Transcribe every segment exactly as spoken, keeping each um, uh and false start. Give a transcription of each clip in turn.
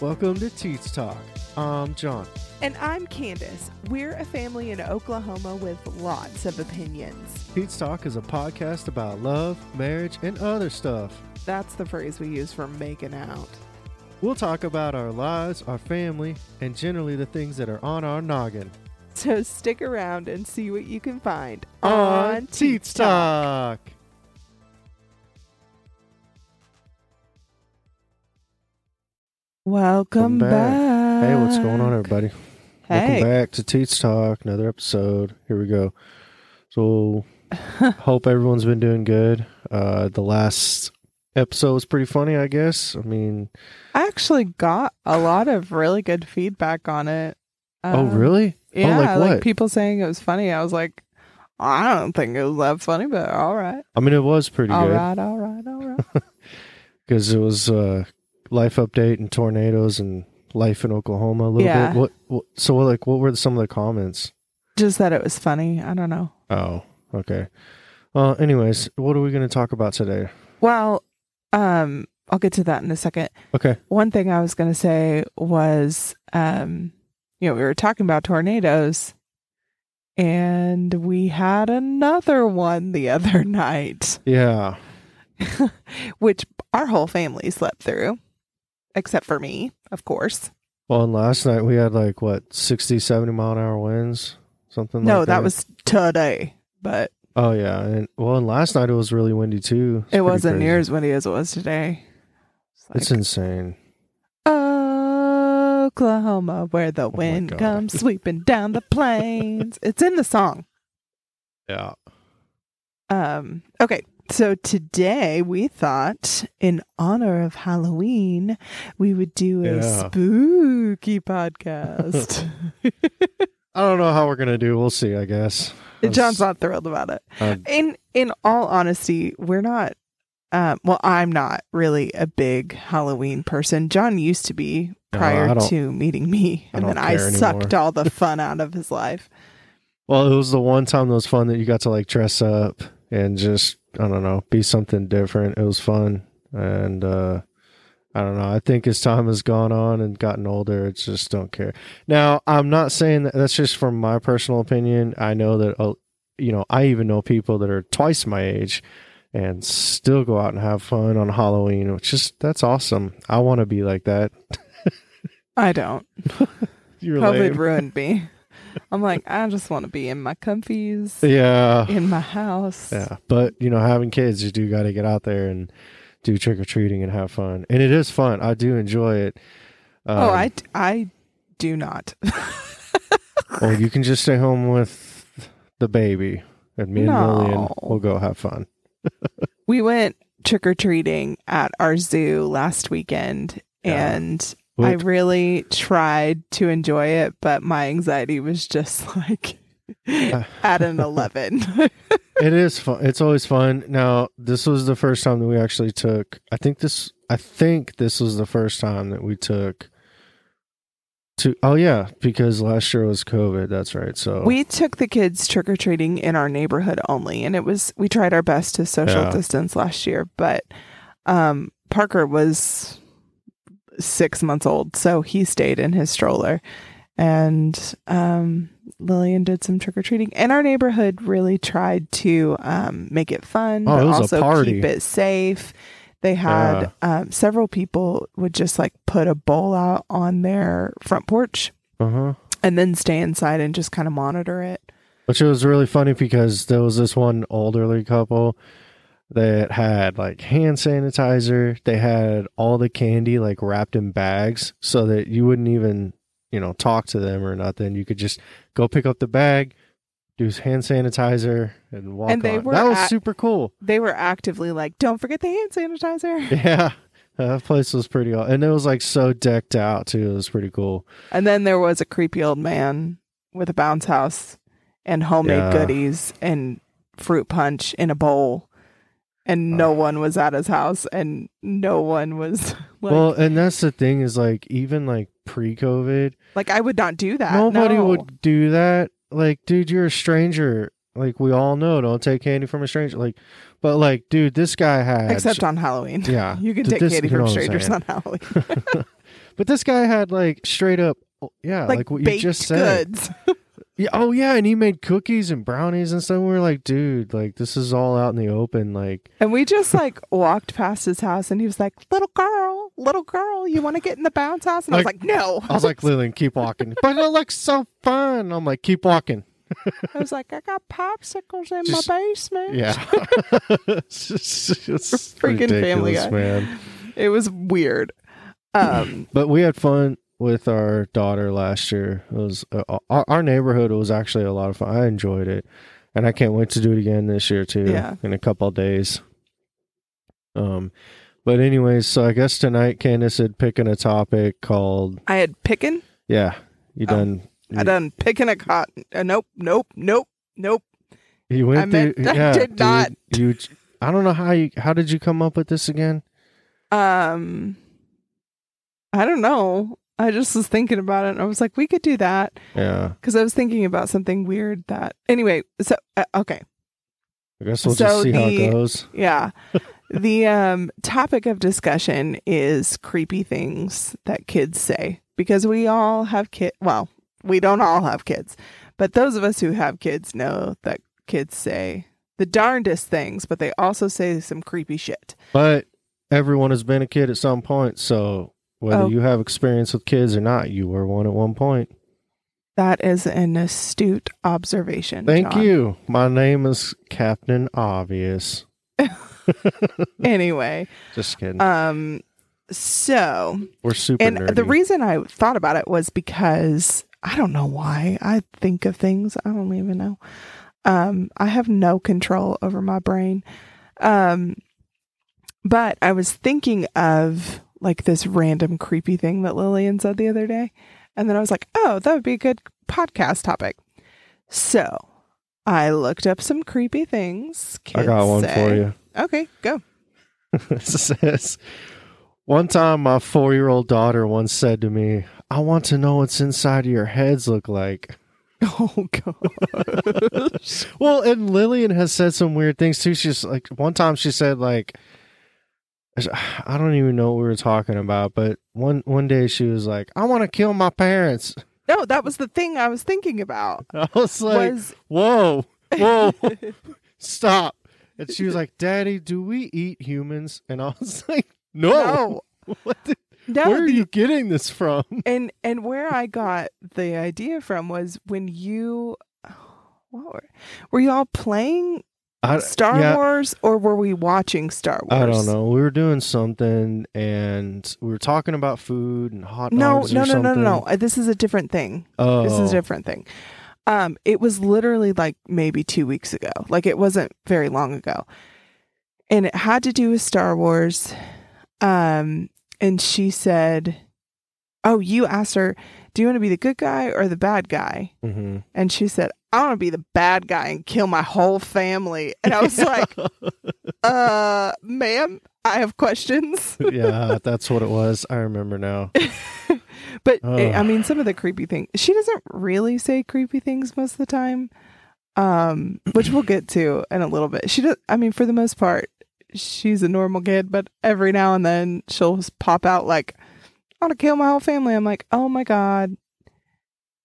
Welcome to Teats Talk. I'm John. And I'm Candace. We're a family in Oklahoma with lots of opinions. Teats Talk is a podcast about love, marriage, and other stuff. That's the phrase we use for making out. We'll talk about our lives, our family, and generally the things that are on our noggin. So stick around and see what you can find on, on Teats Talk. Talk. Welcome back. back. Hey, what's going on, everybody? Hey. Welcome back to Teats Talk, another episode. Here we go. So, hope everyone's been doing good. Uh, the last episode was pretty funny, I guess. I mean, I actually got a lot of really good feedback on it. Um, oh, really? Yeah, oh, like, what? Like people saying it was funny. I was like, I don't think it was that funny, but all right. I mean, it was pretty all good. All right, all right, all right. Because it was... Uh, life update and tornadoes and life in Oklahoma a little yeah. bit. What, what? So, like, what were some of the comments? Just that it was funny. I don't know. Oh, okay. Uh, anyways, what are we going to talk about today? Well, um, I'll get to that in a second. Okay. One thing I was going to say was, um, you know, we were talking about tornadoes, and we had another one the other night. Yeah. Which our whole family slept through. Except for me, of course. Well, and last night we had like, what, sixty, seventy mile an hour winds? Something no, like that. No, that was today, but... Oh, yeah. And well, and last night it was really windy, too. It, was it wasn't crazy. Near as windy as it was today. It's, like, it's insane. Oklahoma, where the oh wind comes sweeping down the plains. It's in the song. Yeah. Um. Okay. So today we thought, in honor of Halloween, we would do a yeah. spooky podcast. I don't know how we're going to do. We'll see, I guess. That's, John's not thrilled about it. Uh, in in all honesty, we're not, um, well, I'm not really a big Halloween person. John used to be prior no, to meeting me, and I then I sucked anymore. all the fun out of his life. Well, it was the one time that was fun that you got to, like, dress up and just... I don't know, be something different. It was fun. And uh, I don't know. I think as time has gone on and gotten older, it's just don't care. Now, I'm not saying that that's just from my personal opinion. I know that, uh, you know, I even know people that are twice my age and still go out and have fun on Halloween, which is, that's awesome. I want to be like that. I don't. You're Probably lame. ruined me. I'm like, I just want to be in my comfies. Yeah. In my house. Yeah. But, you know, having kids, you do got to get out there and do trick-or-treating and have fun. And it is fun. I do enjoy it. Um, oh, I, I do not. Well, you can just stay home with the baby. And me and no. Lillian will go have fun. We went trick-or-treating at our zoo last weekend. Yeah. And... I really tried to enjoy it, but my anxiety was just like at an eleven. It is fun. It's always fun. Now, this was the first time that we actually took, I think this, I think this was the first time that we took to, oh yeah, because last year was COVID. That's right. So we took the kids trick-or-treating in our neighborhood only. And it was, we tried our best to social yeah. distance last year, but um, Parker was... six months old, so he stayed in his stroller, and um Lillian did some trick-or-treating, and our neighborhood really tried to um make it fun oh, but it also keep it safe. They had yeah. um several people would just like put a bowl out on their front porch uh-huh. and then stay inside and just kind of monitor it, which was really funny because there was this one elderly couple that had like hand sanitizer. They had all the candy like wrapped in bags so that you wouldn't even, you know, talk to them or nothing. You could just go pick up the bag, do hand sanitizer, and walk and they on. Were that was act- super cool. They were actively like, don't forget the hand sanitizer. Yeah. That place was pretty awesome. And it was like so decked out too. It was pretty cool. And then there was a creepy old man with a bounce house and homemade yeah. goodies and fruit punch in a bowl. And no one was at his house, and no one was. Like, well, and that's the thing is like even like pre-COVID, like I would not do that. Nobody no. would do that. Like, dude, you're a stranger. Like we all know, don't take candy from a stranger. Like, but like, dude, this guy had except on Halloween. Yeah, you can take this, candy from strangers on Halloween. But this guy had like straight up, yeah, like, like what you just said. Goods. Yeah, oh yeah, and he made cookies and brownies and stuff. We were like, dude, like this is all out in the open, like. And we just like walked past his house, and he was like, "Little girl, little girl, you want to get in the bounce house?" And like, I was like, "No." I was like, "Leland, keep walking." But it looks so fun. I'm like, "Keep walking." I was like, I got popsicles in just, my basement. Yeah, it's just, just freaking Family Guy, man. It was weird, um, but we had fun with our daughter last year. It was uh, our, our neighborhood. It was actually a lot of fun. I enjoyed it, and I can't wait to do it again this year too. Yeah. In a couple of days. Um, but anyways, so I guess tonight Candace had picking a topic called. I had picking. Yeah, you oh. done. I done picking a cotton. Uh, nope, nope, nope, nope. You went I meant, through. Yeah, I did dude, not. You. I don't know how you. How did you come up with this again? Um, I don't know. I just was thinking about it, and I was like, we could do that. Yeah. Because I was thinking about something weird that. Anyway, so uh, okay. I guess we'll so just see the, how it goes. Yeah. The um topic of discussion is creepy things that kids say, because we all have kids. Well. We don't all have kids, but those of us who have kids know that kids say the darndest things, but they also say some creepy shit. But everyone has been a kid at some point, so whether oh. you have experience with kids or not, you were one at one point. That is an astute observation. Thank John. you. My name is Captain Obvious. Anyway. Just kidding. Um, so. We're super And nerdy. The reason I thought about it was because... I don't know why I think of things. I don't even know. Um, I have no control over my brain. Um, but I was thinking of like this random creepy thing that Lillian said the other day. And then I was like, oh, that would be a good podcast topic. So I looked up some creepy things. Kids I got one say. for you. Okay, go. It says, one time my four-year-old daughter once said to me, I want to know what's inside of your heads look like. Oh, gosh. Well, and Lillian has said some weird things, too. She's like, one time she said, like, I don't even know what we were talking about, but one, one day she was like, I want to kill my parents. No, that was the thing I was thinking about. I was like, was... whoa, whoa, stop. And she was like, Daddy, do we eat humans? And I was like, no. No. What the? No, where are the, you getting this from? And and where I got the idea from was when you, what were, were you all playing I, Star yeah. Wars, or were we watching Star Wars? I don't know. We were doing something, and we were talking about food and hot no, dogs. No, or no, no, no, no, no. This is a different thing. Oh. This is a different thing. Um, it was literally like maybe two weeks ago. Like it wasn't very long ago, and it had to do with Star Wars. Um. And she said, oh, you asked her, do you want to be the good guy or the bad guy? Mm-hmm. And she said, I want to be the bad guy and kill my whole family. And I was yeah. like, uh, ma'am, I have questions. Yeah, that's what it was. I remember now. But oh. I mean, some of the creepy things, she doesn't really say creepy things most of the time, um, which we'll get to in a little bit. She does. I mean, for the most part. She's a normal kid, but every now and then she'll just pop out like, I want to kill my whole family. I'm like, oh my God,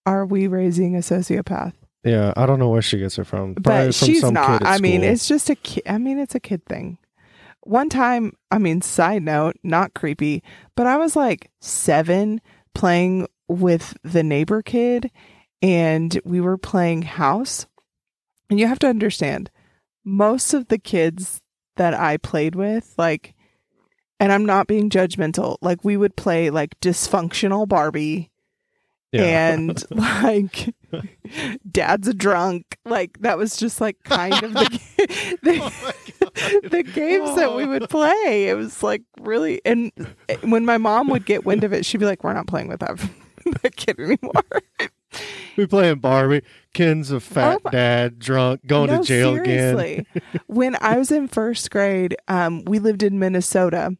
are we raising a sociopath? Yeah, I don't know where she gets it from. But Probably she's from some not. Kid at I school. mean, it's just a kid. I mean, it's a kid thing. One time, I mean, side note, not creepy, but I was like seven playing with the neighbor kid, and we were playing house. And you have to understand, most of the kids that I played with, like, and I'm not being judgmental, like, we would play like dysfunctional Barbie yeah. and like dad's a drunk, like that was just like kind of the, the, oh the games oh. that we would play. It was like really, and when my mom would get wind of it, she'd be like, we're not playing with that, that kid anymore. We playing Barbie. Ken's a fat oh dad, drunk, going no, to jail seriously. again. When I was in first grade, um, we lived in Minnesota,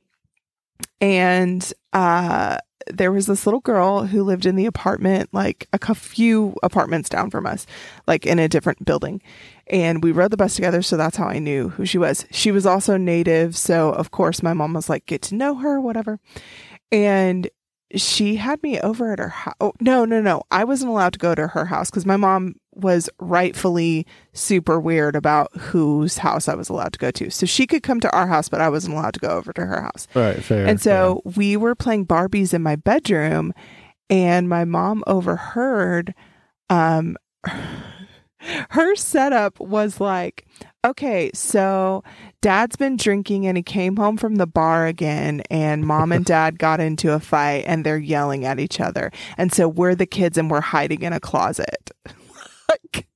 and uh, there was this little girl who lived in the apartment, like a few apartments down from us, like in a different building. And we rode the bus together, so that's how I knew who she was. She was also native, so of course my mom was like, get to know her, whatever. And she had me over at her house. Oh, no, no, no. I wasn't allowed to go to her house because my mom was rightfully super weird about whose house I was allowed to go to. So she could come to our house, but I wasn't allowed to go over to her house. Right, fair. And so fair. We were playing Barbies in my bedroom, and my mom overheard. Um, her setup was like, okay, so dad's been drinking and he came home from the bar again, and mom and dad got into a fight and they're yelling at each other. And so we're the kids and we're hiding in a closet. Like,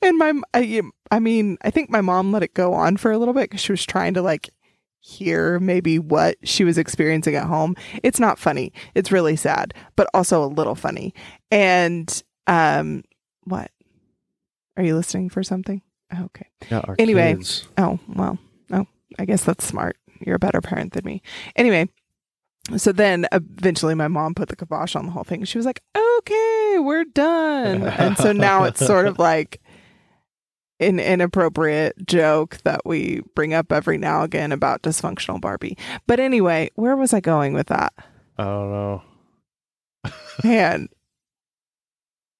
and my, I, I mean, I think my mom let it go on for a little bit because she was trying to like hear maybe what she was experiencing at home. It's not funny. It's really sad, but also a little funny. And, um, what? Are you listening for something? Okay. Yeah, anyway. Kids. Oh, well. Oh, I guess that's smart. You're a better parent than me. Anyway. So then eventually my mom put the kibosh on the whole thing. She was like, okay, we're done. And so now it's sort of like an inappropriate joke that we bring up every now and again about dysfunctional Barbie. But anyway, where was I going with that? I don't know. Man.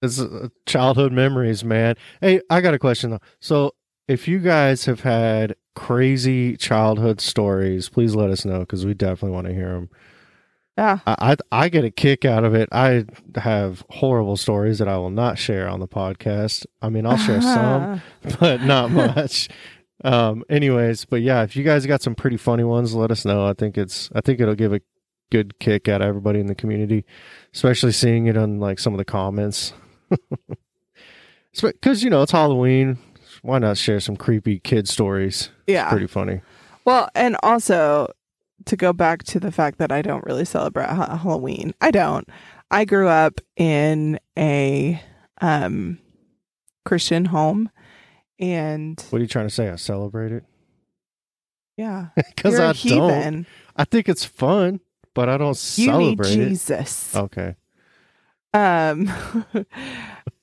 It's childhood memories, man. Hey, I got a question though. So if you guys have had crazy childhood stories, please let us know because we definitely want to hear them. Yeah. I, I I get a kick out of it. I have horrible stories that I will not share on the podcast. I mean, I'll share some, but not much. um, anyways, but yeah, if you guys got some pretty funny ones, let us know. I think it's I think it'll give a good kick out of everybody in the community, especially seeing it on like some of the comments. Because you know it's Halloween, why not share some creepy kid stories? Yeah, it's pretty funny. Well, and also to go back to the fact that I don't really celebrate ha- Halloween. I don't. I grew up in a um, Christian home, and what are you trying to say? I celebrate it? Yeah, because I don't. I think it's fun, but I don't celebrate it. You need Jesus. Okay. Um,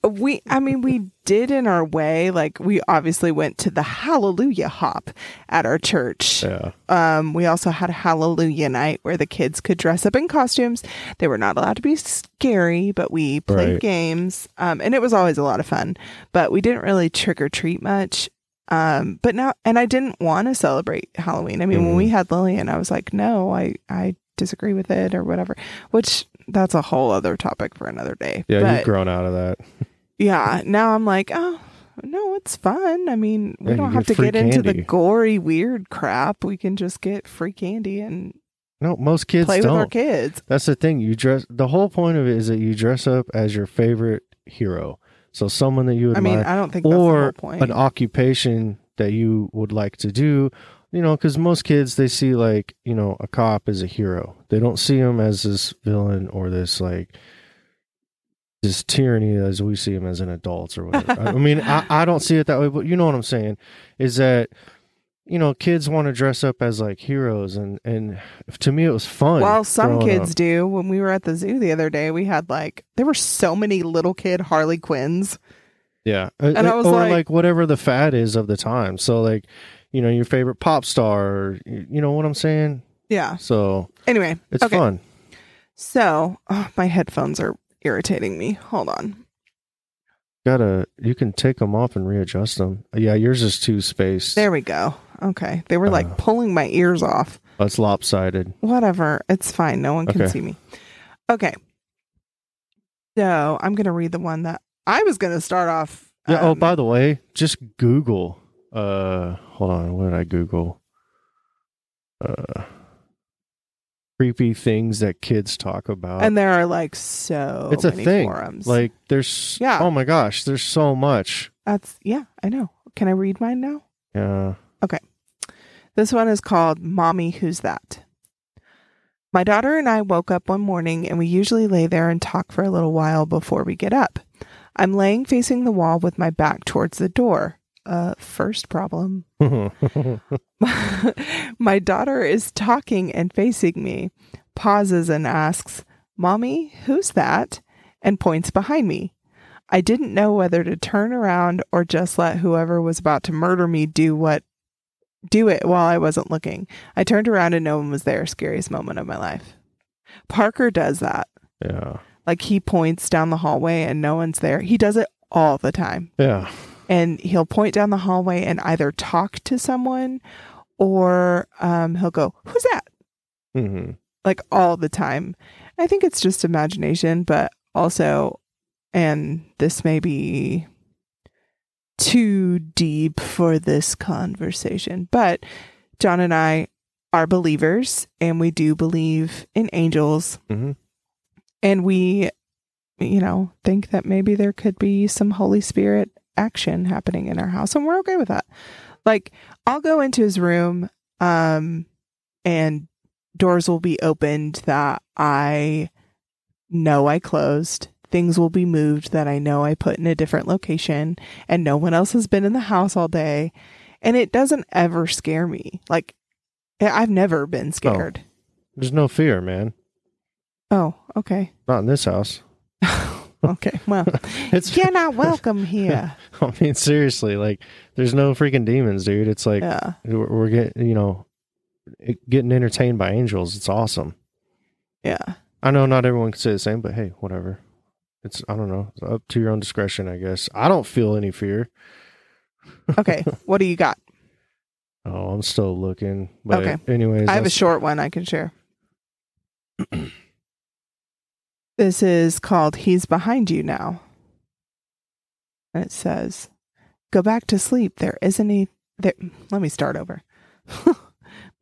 we, I mean, we did in our way, like we obviously went to the Hallelujah Hop at our church. Yeah. Um, we also had a Hallelujah night where the kids could dress up in costumes. They were not allowed to be scary, but we played right. games. Um, and it was always a lot of fun, but we didn't really trick or treat much. Um, but now, and I didn't want to celebrate Halloween. I mean, mm. when we had Lillian, I was like, no, I, I disagree with it or whatever, which that's a whole other topic for another day. Yeah, but you've grown out of that. Yeah, now I'm like, oh no, it's fun. I mean, we yeah, don't have to get candy. into the gory weird crap. We can just get free candy and no most kids play don't. with our kids. That's the thing. You dress the whole point of it is that you dress up as your favorite hero, so someone that you admire. I mean, I don't think that's the whole point. Or an occupation that you would like to do. You know, because most kids, they see, like, you know, a cop as a hero. They don't see him as this villain or this, like, this tyranny as we see him as an adult or whatever. I mean, I, I don't see it that way, but you know what I'm saying, is that, you know, kids want to dress up as, like, heroes, and, and to me, it was fun. Well, some kids up. do. When we were at the zoo the other day, we had, like, there were so many little kid Harley Quinns. Yeah. And I, I was or, like, like, whatever the fad is of the time. So, like... you know, your favorite pop star, you know what I'm saying? Yeah. So anyway, it's okay. fun. So oh, my headphones are irritating me. Hold on. Gotta, you can take them off and readjust them. Yeah. Yours is too spaced. There we go. Okay. They were like uh, pulling my ears off. That's lopsided. Whatever. It's fine. No one can okay. see me. Okay. So I'm going to read the one that I was going to start off. Yeah. Um, oh, by the way, just Google. Uh, hold on. What did I Google? Uh, creepy things that kids talk about, and there are like so it's many a thing. Forums. Like there's, yeah. Oh my gosh, there's so much. That's yeah, I know. Can I read mine now? Yeah. Okay. This one is called "Mommy, Who's That." My daughter and I woke up one morning, and we usually lay there and talk for a little while before we get up. I'm laying facing the wall with my back towards the door. Uh, first problem. My daughter is talking and facing me, pauses and asks, "Mommy, who's that?" and points behind me. I didn't know whether to turn around or just let whoever was about to murder me do what do it while I wasn't looking. I turned around and no one was there. Scariest moment of my life. Parker does that. Yeah. Like, he points down the hallway and no one's there. He does it all the time. Yeah. And he'll point down the hallway and either talk to someone or um, he'll go, who's that? Mm-hmm. Like, all the time. I think it's just imagination, but also, and this may be too deep for this conversation, but John and I are believers, and we do believe in angels. Mm-hmm. And we, you know, think that maybe there could be some Holy Spirit action happening in our house, and we're okay with that. Like, I'll go into his room, um, and doors will be opened that I know I closed. Things will be moved that I know I put in a different location, and no one else has been in the house all day. And it doesn't ever scare me. Like, I've never been scared. Oh, there's no fear, man. Oh, okay. Not in this house. Okay, well, it's, you're not welcome here. I mean, seriously, like, there's no freaking demons, dude. It's like, yeah. we're, we're getting, you know, getting entertained by angels. It's awesome. Yeah. I know not everyone can say the same, but hey, whatever. It's, I don't know, it's up to your own discretion, I guess. I don't feel any fear. Okay, what do you got? Oh, I'm still looking. But okay. Anyways, I have a short one I can share. This is called He's Behind You Now. And it says, go back to sleep. There isn't any... There... Let me start over.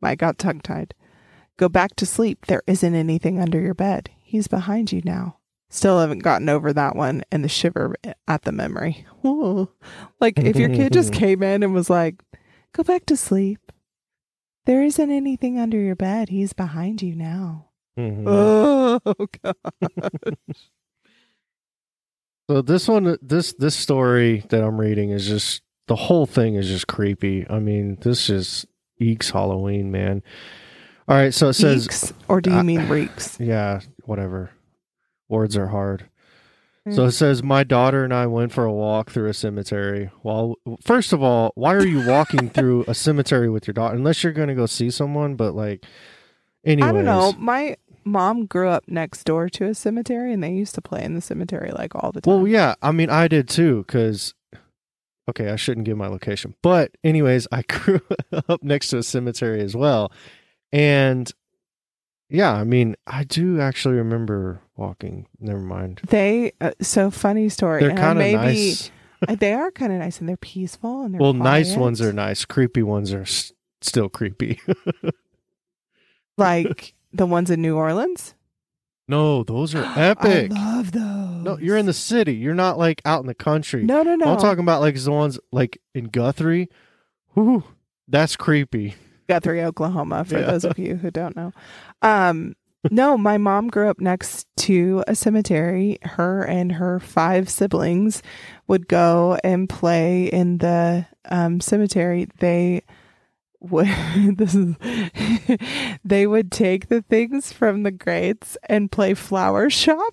I got tongue-tied. Go back to sleep. There isn't anything under your bed. He's behind you now. Still haven't gotten over that one and the shiver at the memory. Ooh. Like, if your kid just came in and was like, go back to sleep. There isn't anything under your bed. He's behind you now. Mm-hmm. Oh, gosh. So this one, this this story that I'm reading is just, the whole thing is just creepy. I mean, this is eeks Halloween, man. All right, so it says... Eeks, or do you mean I, reeks? Yeah, whatever. Words are hard. Mm. So it says, my daughter and I went for a walk through a cemetery. Well, first of all, why are you walking through a cemetery with your daughter? Unless you're going to go see someone, but like... Anyways. I don't know. My mom grew up next door to a cemetery, and they used to play in the cemetery like all the time. Well, yeah. I mean, I did too, because, okay, I shouldn't give my location. But anyways, I grew up next to a cemetery as well. And yeah, I mean, I do actually remember walking. Never mind. They, uh, so funny story. They're kind of nice. They are kind of nice, and they're peaceful. And they're well, quiet. Nice ones are nice. Creepy ones are s- still creepy. Like the ones in New Orleans? No, those are epic. I love those. No, you're in the city. You're not like out in the country. No, no, no. I'm talking about like the ones like in Guthrie. Whew, that's creepy. Guthrie, Oklahoma, for yeah. those of you who don't know. Um, no, my mom grew up next to a cemetery. Her and her five siblings would go and play in the um, cemetery. They... This is, they would take the things from the grates and play flower shop.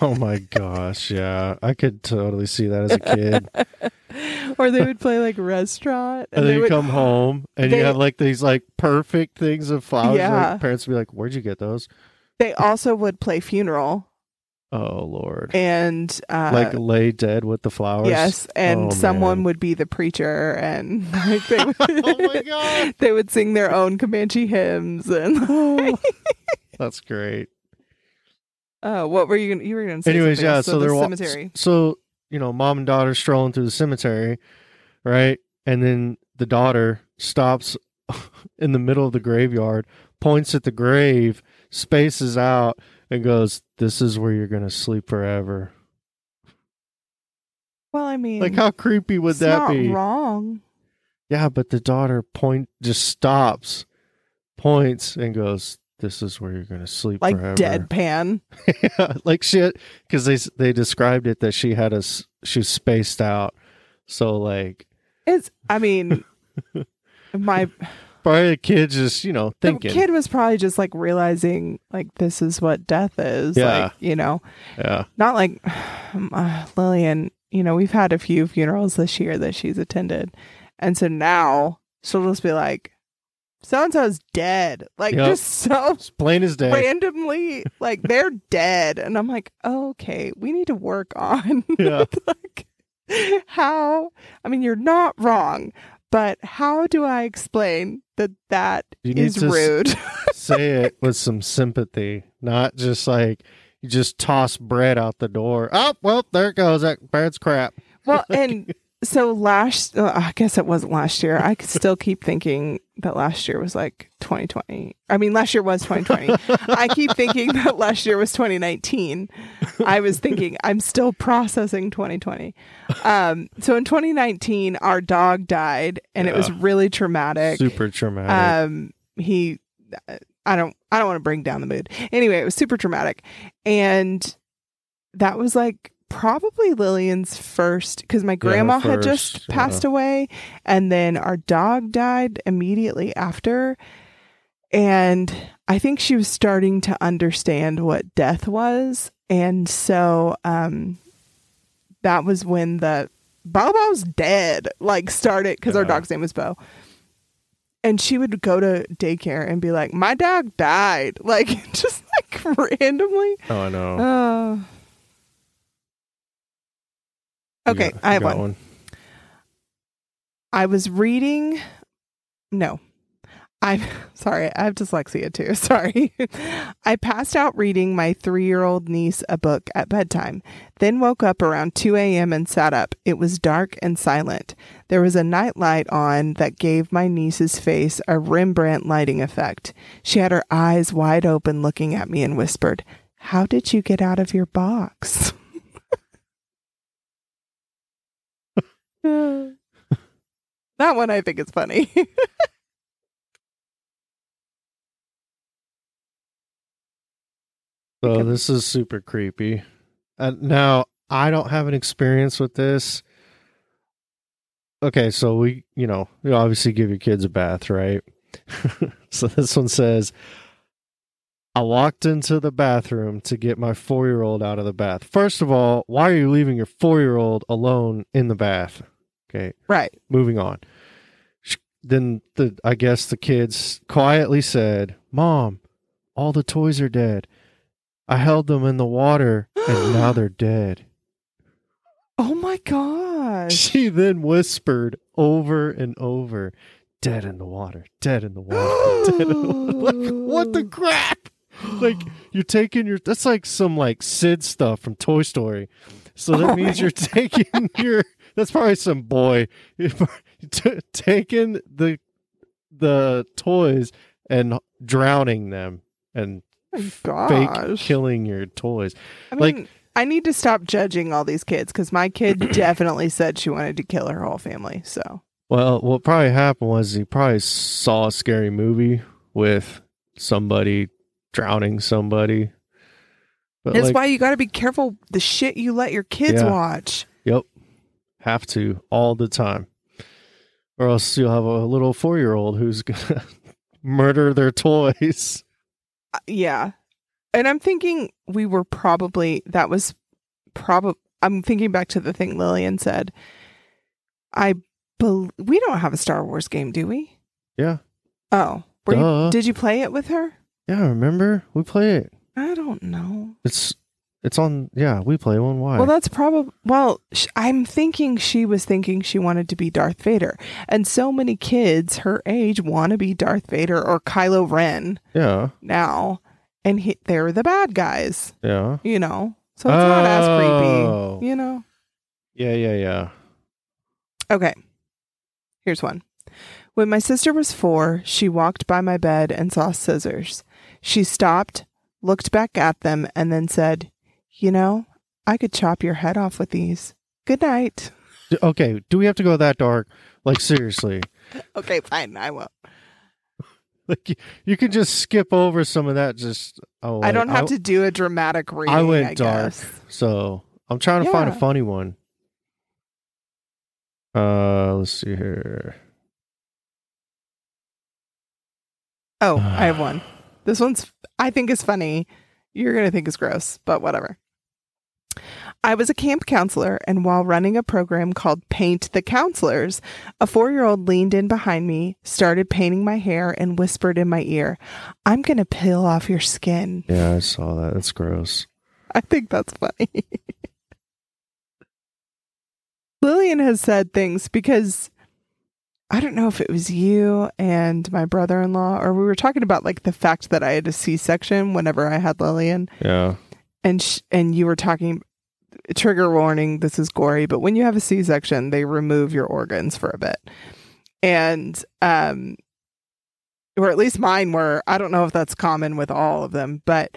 Oh my gosh, yeah. I could totally see that as a kid. Or they would play like restaurant. And, and then you would, come home and they, you have like these like perfect things of flowers. Yeah. Like, parents would be like, where'd you get those? They also would play funeral. Oh, Lord. And uh, like lay dead with the flowers. Yes. And oh, someone man. Would be the preacher, and like, they, would, oh my God. They would sing their own Comanche hymns. And oh, that's great. Uh, what were you going to you were going to say? Anyways, yeah. So, so they're the cemetery. So, you know, mom and daughter strolling through the cemetery. Right. And then the daughter stops in the middle of the graveyard, points at the grave, spaces out. It goes, this is where you're going to sleep forever. Well, I mean... Like, how creepy would that be? It's not wrong. Yeah, but the daughter point just stops, points, and goes, this is where you're going to sleep like forever. Like deadpan. Yeah, like shit. Because they they described it that she had a... She was spaced out. So, like... It's... I mean... my... Probably the kid just, you know, thinking. The kid was probably just like realizing, like, this is what death is. Yeah. Like, you know, yeah. Not like uh, Lillian, you know, we've had a few funerals this year that she's attended. And so now she'll just be like, so-and-so's dead. Like, yep. just so plain as day. Randomly, like, they're dead. And I'm like, oh, okay, we need to work on yeah. like, how, I mean, you're not wrong, but how do I explain that that you is rude? S- say it with some sympathy, not just like, you just toss bread out the door. Oh, well, there it goes. That bread's crap. Well, and... So last, uh, I guess it wasn't last year. I could still keep thinking that last year was like twenty twenty. I mean, last year was twenty twenty. I keep thinking that last year was twenty nineteen. I was thinking, I'm still processing twenty twenty. Um, so in twenty nineteen, our dog died, and yeah. it was really traumatic. Super traumatic. Um, he, I don't, I don't want to bring down the mood. Anyway, it was super traumatic, and that was like. Probably Lillian's first, because my grandma yeah, first, had just passed yeah. away, and then our dog died immediately after. And I think she was starting to understand what death was. And so um, that was when the Bobo's dead, like, started, because yeah. our dog's name was Bo. And she would go to daycare and be like, my dog died, like, just like randomly. Oh, I know. Oh. Uh, Okay, got, I have one. one. I was reading. No, I'm sorry. I have dyslexia too. Sorry. I passed out reading my three-year-old niece a book at bedtime, then woke up around two a.m. and sat up. It was dark and silent. There was a night light on that gave my niece's face a Rembrandt lighting effect. She had her eyes wide open looking at me and whispered, "How did you get out of your box?" That one I think is funny. So this is super creepy. Uh, now, I don't have an experience with this. Okay, so we, you know, we obviously give your kids a bath, right? So this one says, I walked into the bathroom to get my four-year-old out of the bath. First of all, why are you leaving your four-year-old alone in the bath? Okay. Right. Moving on. Then the I guess the kids quietly said, "Mom, all the toys are dead. I held them in the water and now they're dead." Oh my gosh. She then whispered over and over, "Dead in the water, dead in the water, dead in the water." Like, what the crap? Like, you're taking your that's like some like Sid stuff from Toy Story. So that oh means my- you're taking your That's probably some boy t- taking the the toys and drowning them and oh fake killing your toys. I mean, like, I need to stop judging all these kids because my kid definitely said she wanted to kill her whole family. So, well, what probably happened was he probably saw a scary movie with somebody drowning somebody. But that's like, why you got to be careful the shit you let your kids yeah. watch. Yep. Have to all the time, or else you'll have a little four-year-old who's gonna murder their toys. Uh, yeah, and I'm thinking we were probably that was probably. I'm thinking back to the thing Lillian said. I be- we don't have a Star Wars game, do we? Yeah. Oh, were you, did you play it with her? Yeah, remember we play it. I don't know. It's. It's on, yeah, we play one. Why? Well, that's probably, well, sh- I'm thinking she was thinking she wanted to be Darth Vader. And so many kids her age want to be Darth Vader or Kylo Ren. Yeah. Now. And he- they're the bad guys. Yeah. You know? So it's oh. not as creepy, you know? Yeah, yeah, yeah. Okay. Here's one. When my sister was four, she walked by my bed and saw scissors. She stopped, looked back at them, and then said, "You know, I could chop your head off with these. Good night." Okay, do we have to go that dark? Like, seriously. Okay, fine, I won't. Like, you, you can just skip over some of that. Just oh, I don't I, have I, to do a dramatic reading. I went I dark, guess. So I'm trying to yeah. find a funny one. Uh, let's see here. Oh, I have one. This one's I think is funny. You're gonna think is gross, but whatever. I was a camp counselor, and while running a program called Paint the Counselors, a four-year-old leaned in behind me, started painting my hair, and whispered in my ear, "I'm going to peel off your skin." Yeah, I saw that. That's gross. I think that's funny. Lillian has said things because, I don't know if it was you and my brother-in-law, or we were talking about like the fact that I had a C-section whenever I had Lillian. Yeah. And sh- and you were talking... Trigger warning, this is gory, but when you have a C-section, they remove your organs for a bit. And, um, or at least mine were. I don't know if that's common with all of them, but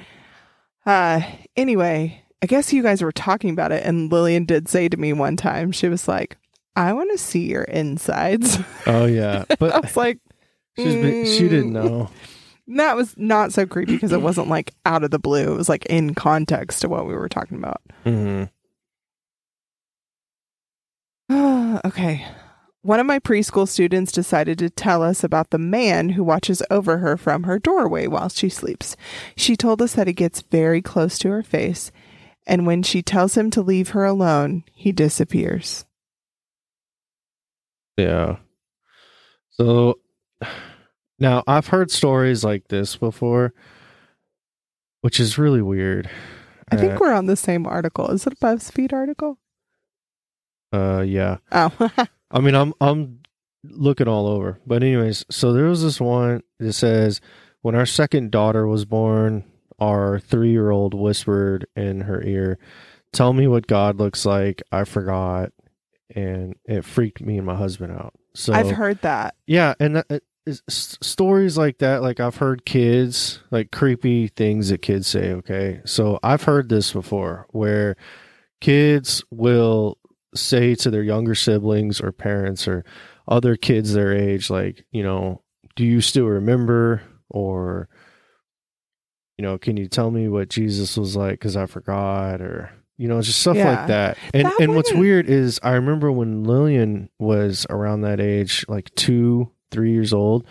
uh, anyway, I guess you guys were talking about it, and Lillian did say to me one time, she was like, "I want to see your insides." Oh, yeah. But I was like, mm. been, she didn't know. That was not so creepy because it wasn't like out of the blue. It was like in context to what we were talking about. Mm-hmm. Okay. One of my preschool students decided to tell us about the man who watches over her from her doorway while she sleeps. She told us that he gets very close to her face, and when she tells him to leave her alone, he disappears. Yeah. So... Now, I've heard stories like this before, which is really weird. I think uh, we're on the same article. Is it a BuzzFeed article? Uh, yeah. Oh. I mean, I'm I'm looking all over. But anyways, so there was this one that says, when our second daughter was born, our three-year-old whispered in her ear, "Tell me what God looks like. I forgot." And it freaked me and my husband out. So I've heard that. Yeah, and that... S- stories like that, like I've heard kids, like creepy things that kids say, okay? So I've heard this before where kids will say to their younger siblings or parents or other kids their age, like, you know, "Do you still remember?" Or, you know, "Can you tell me what Jesus was like? Because I forgot." Or, you know, just stuff yeah. like that. And that and wouldn't... what's weird is I remember when Lillian was around that age, like two three years old,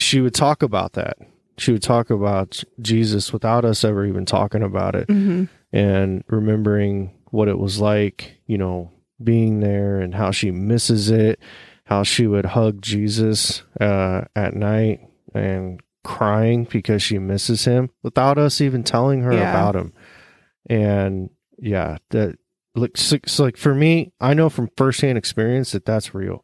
she would talk about that. She would talk about Jesus without us ever even talking about it, mm-hmm. and remembering what it was like, you know, being there and how she misses it, how she would hug Jesus uh, at night and crying because she misses him without us even telling her yeah. about him. And yeah, that looks so, like for me, I know from firsthand experience that that's real.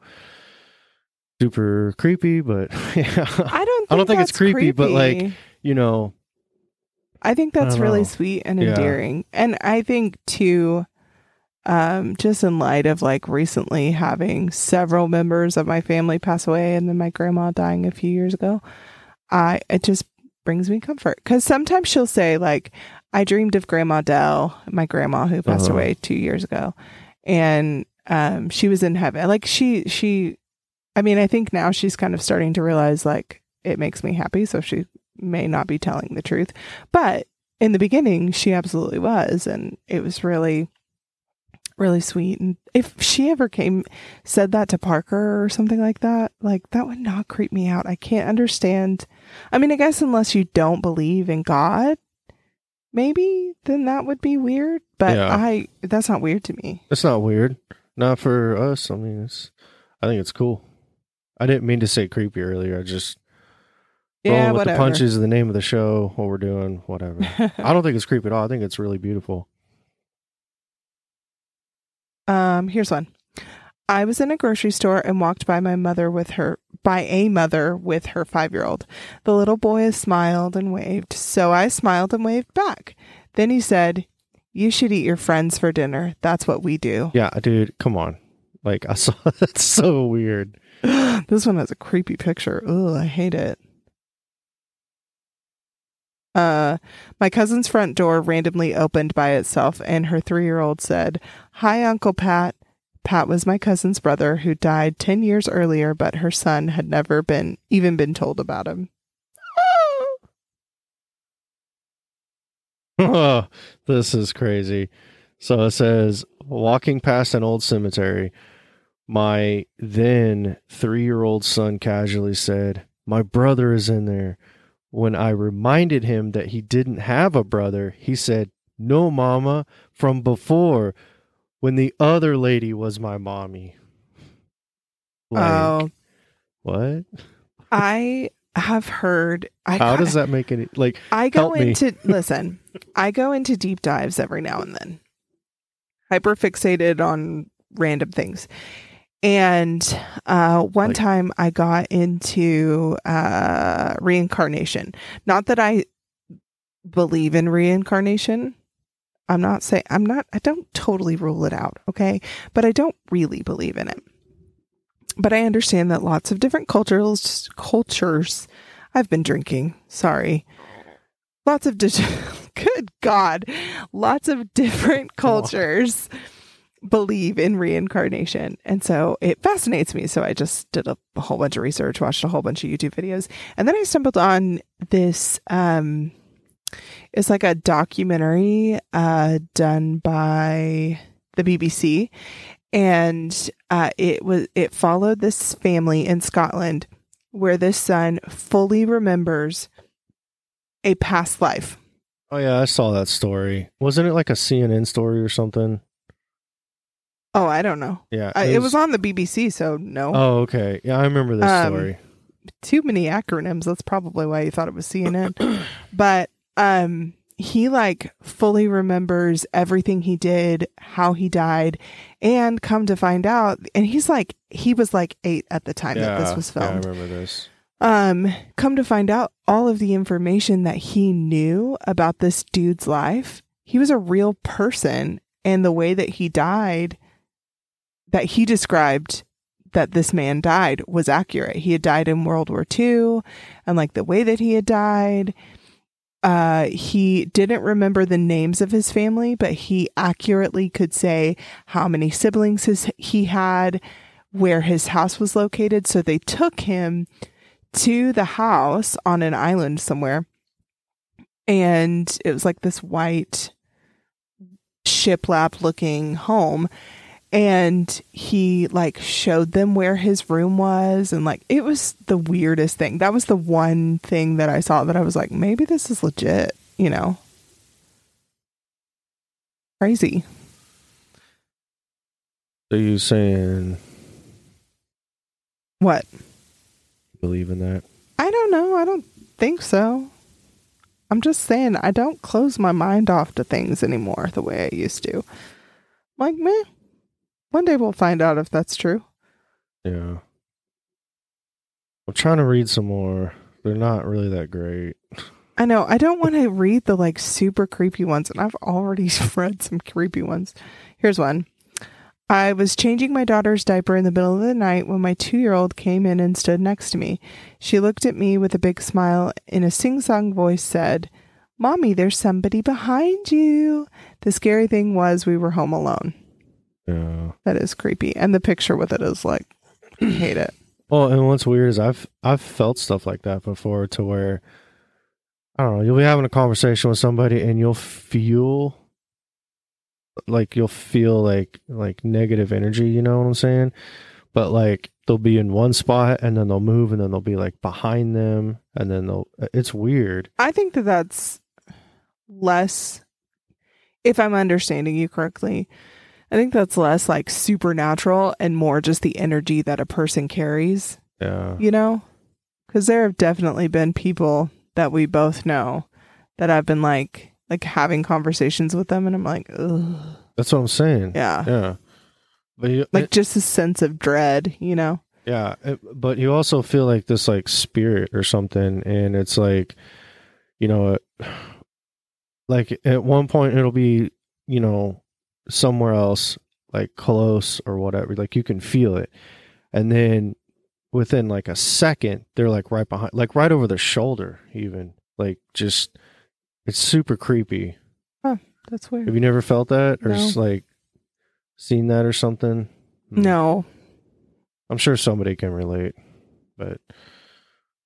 Super creepy, but yeah. I don't think, I don't think that's it's creepy, creepy, but like, you know. I think that's I really know. sweet and yeah. endearing. And I think too, um, just in light of like recently having several members of my family pass away and then my grandma dying a few years ago, I it just brings me comfort. Because sometimes she'll say like, "I dreamed of Grandma Dell," my grandma who passed uh-huh. away two years ago. And um, she was in heaven. Like she, she, I mean, I think now she's kind of starting to realize, like, it makes me happy, so she may not be telling the truth. But in the beginning, she absolutely was, and it was really, really sweet. And if she ever came, said that to Parker or something like that, like, that would not creep me out. I can't understand. I mean, I guess unless you don't believe in God, maybe, then that would be weird. But yeah. I, that's not weird to me. It's not weird. Not for us. I mean, it's, I think it's cool. I didn't mean to say creepy earlier. I just yeah, rolling with whatever. The punches of the name of the show, what we're doing, whatever. I don't think it's creepy at all. I think it's really beautiful. Um, here's one. I was in a grocery store and walked by my mother with her by a mother with her five-year-old. The little boy smiled and waved, so I smiled and waved back. Then he said, "You should eat your friends for dinner. That's what we do." Yeah, dude, come on. Like I saw that's so weird. This one has a creepy picture. Ugh, I hate it. Uh, my cousin's front door randomly opened by itself, and her three-year-old said, "Hi, Uncle Pat." Pat was my cousin's brother who died ten years earlier, but her son had never been even been told about him. Oh, this is crazy. So it says, walking past an old cemetery, my then three-year-old son casually said, "My brother is in there." When I reminded him that he didn't have a brother, he said, No, mama, from before when the other lady was my mommy. Like, oh. What? I have heard. I How gotta, does that make any, like, I go into, listen, I go into deep dives every now and then. Hyperfixated on random things. And uh, one like, time I got into uh, reincarnation. Not that I believe in reincarnation. I'm not saying, I'm not, I don't totally rule it out. Okay. But I don't really believe in it. But I understand that lots of different cultures, cultures, I've been drinking, sorry. Lots of, di- good God, lots of different cultures oh. believe in reincarnation. And so it fascinates me. So I just did a, a whole bunch of research, watched a whole bunch of YouTube videos. And then I stumbled on this, um, it's like a documentary uh, done by the B B C. And uh, it was it followed this family in Scotland where this son fully remembers a past life. Oh, yeah, I saw that story. Wasn't it like a C N N story or something? Oh, I don't know. Yeah, it, I, was... it was on the B B C, so no. Oh, okay. Yeah, I remember this um, story. Too many acronyms. That's probably why you thought it was C N N. But um, he like fully remembers everything he did, how he died, and come to find out, and he's like, he was like eight at the time yeah, that this was filmed. Yeah, I remember this. Um, come to find out, all of the information that he knew about this dude's life, he was a real person, and the way that he died, that he described that this man died, was accurate. He had died in World War Two, and like the way that he had died. Uh, he didn't remember the names of his family, but he accurately could say how many siblings his, he had, where his house was located. So they took him to the house on an island somewhere. And it was like this white shiplap looking home. And he like showed them where his room was, and like it was the weirdest thing. That was the one thing that I saw that I was like, maybe this is legit, you know. Crazy. So you saying what? You believe in that? I don't know. I don't think so. I'm just saying I don't close my mind off to things anymore the way I used to. Like, meh. One day we'll find out if that's true. Yeah. I'm trying to read some more. They're not really that great. I know. I don't want to read the like super creepy ones, and I've already read some creepy ones. Here's one. I was changing my daughter's diaper in the middle of the night when my two-year-old came in and stood next to me. She looked at me with a big smile, in a sing-song voice said, "Mommy, there's somebody behind you." The scary thing was we were home alone. Yeah. That is creepy. And the picture with it is like, I hate it. Well, and what's weird is I've I've felt stuff like that before, to where, I don't know, you'll be having a conversation with somebody and you'll feel like you'll feel like like negative energy, you know what I'm saying? But like they'll be in one spot and then they'll move and then they'll be like behind them and then they'll, it's weird. I think that that's less, if I'm understanding you correctly, I think that's less like supernatural and more just the energy that a person carries. Yeah. You know? Because there have definitely been people that we both know that I've been like, like having conversations with them, and I'm like, ugh. That's what I'm saying. Yeah. Yeah. But you, like it, just a sense of dread, you know? Yeah. It, but you also feel like this like spirit or something, and it's like, you know, like at one point it'll be, you know, somewhere else, like close or whatever, like you can feel it, and then within like a second they're like right behind, like right over their shoulder even, like just, it's super creepy. Huh, that's weird. Have you never felt that or no. Just like seen that or something? No. I'm sure somebody can relate, but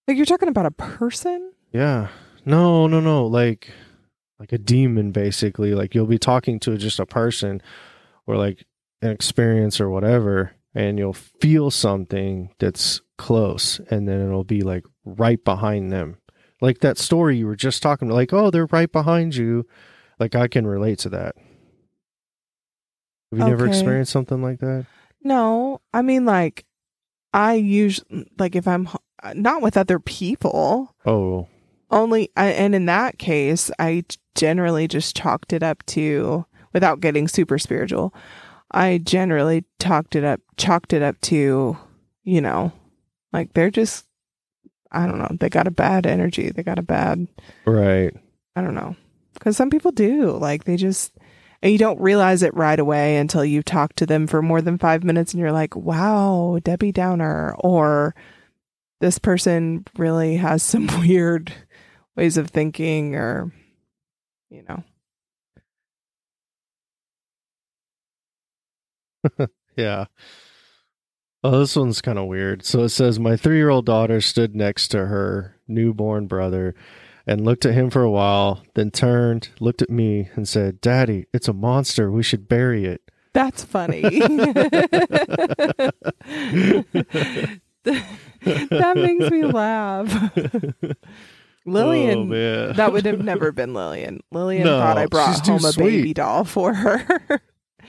like you're talking about a person? Yeah. No, no, no. Like Like a demon, basically. Like you'll be talking to just a person or like an experience or whatever, and you'll feel something that's close, and then it'll be like right behind them. Like that story you were just talking about, like, oh, they're right behind you. Like, I can relate to that. Have you okay. never experienced something like that? No. I mean, like, I usually, like, if I'm not with other people. Oh. Only, I, and in that case, I generally just chalked it up to, without getting super spiritual, I generally chalked it up, chalked it up to, you know, like, they're just, I don't know, they got a bad energy. They got a bad. Right. I don't know. Because some people do. Like, they just, and you don't realize it right away until you talk to them for more than five minutes and you're like, wow, Debbie Downer. Or this person really has some weird ways of thinking, or, you know. Yeah. Oh, this one's kind of weird. So it says, my three-year-old daughter stood next to her newborn brother and looked at him for a while, then turned, looked at me, and said, Daddy, it's a monster. We should bury it. That's funny. That makes me laugh. Lillian, oh, that would have never been Lillian. Lillian no, thought I brought home a sweet. baby doll for her.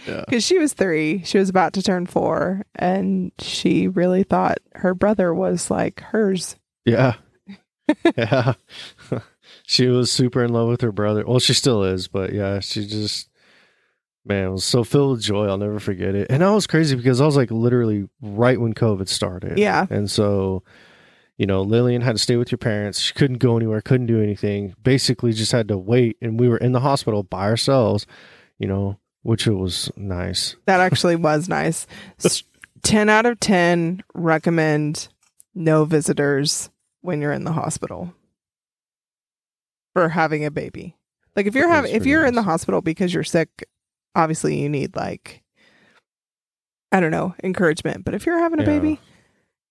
Because yeah. she was three, she was about to turn four, and she really thought her brother was like hers. Yeah. Yeah. She was super in love with her brother. Well, she still is, but yeah, she just, man, was so filled with joy. I'll never forget it. And I was crazy because I was like literally right when COVID started. Yeah. And so, you know, Lillian had to stay with your parents. She couldn't go anywhere, couldn't do anything. Basically just had to wait. And we were in the hospital by ourselves, you know. Which was nice. That actually was nice. ten out of ten recommend no visitors when you're in the hospital for having a baby. Like if you're having, if you're nice. in the hospital because you're sick, obviously you need like, I don't know, encouragement. But if you're having a yeah. baby,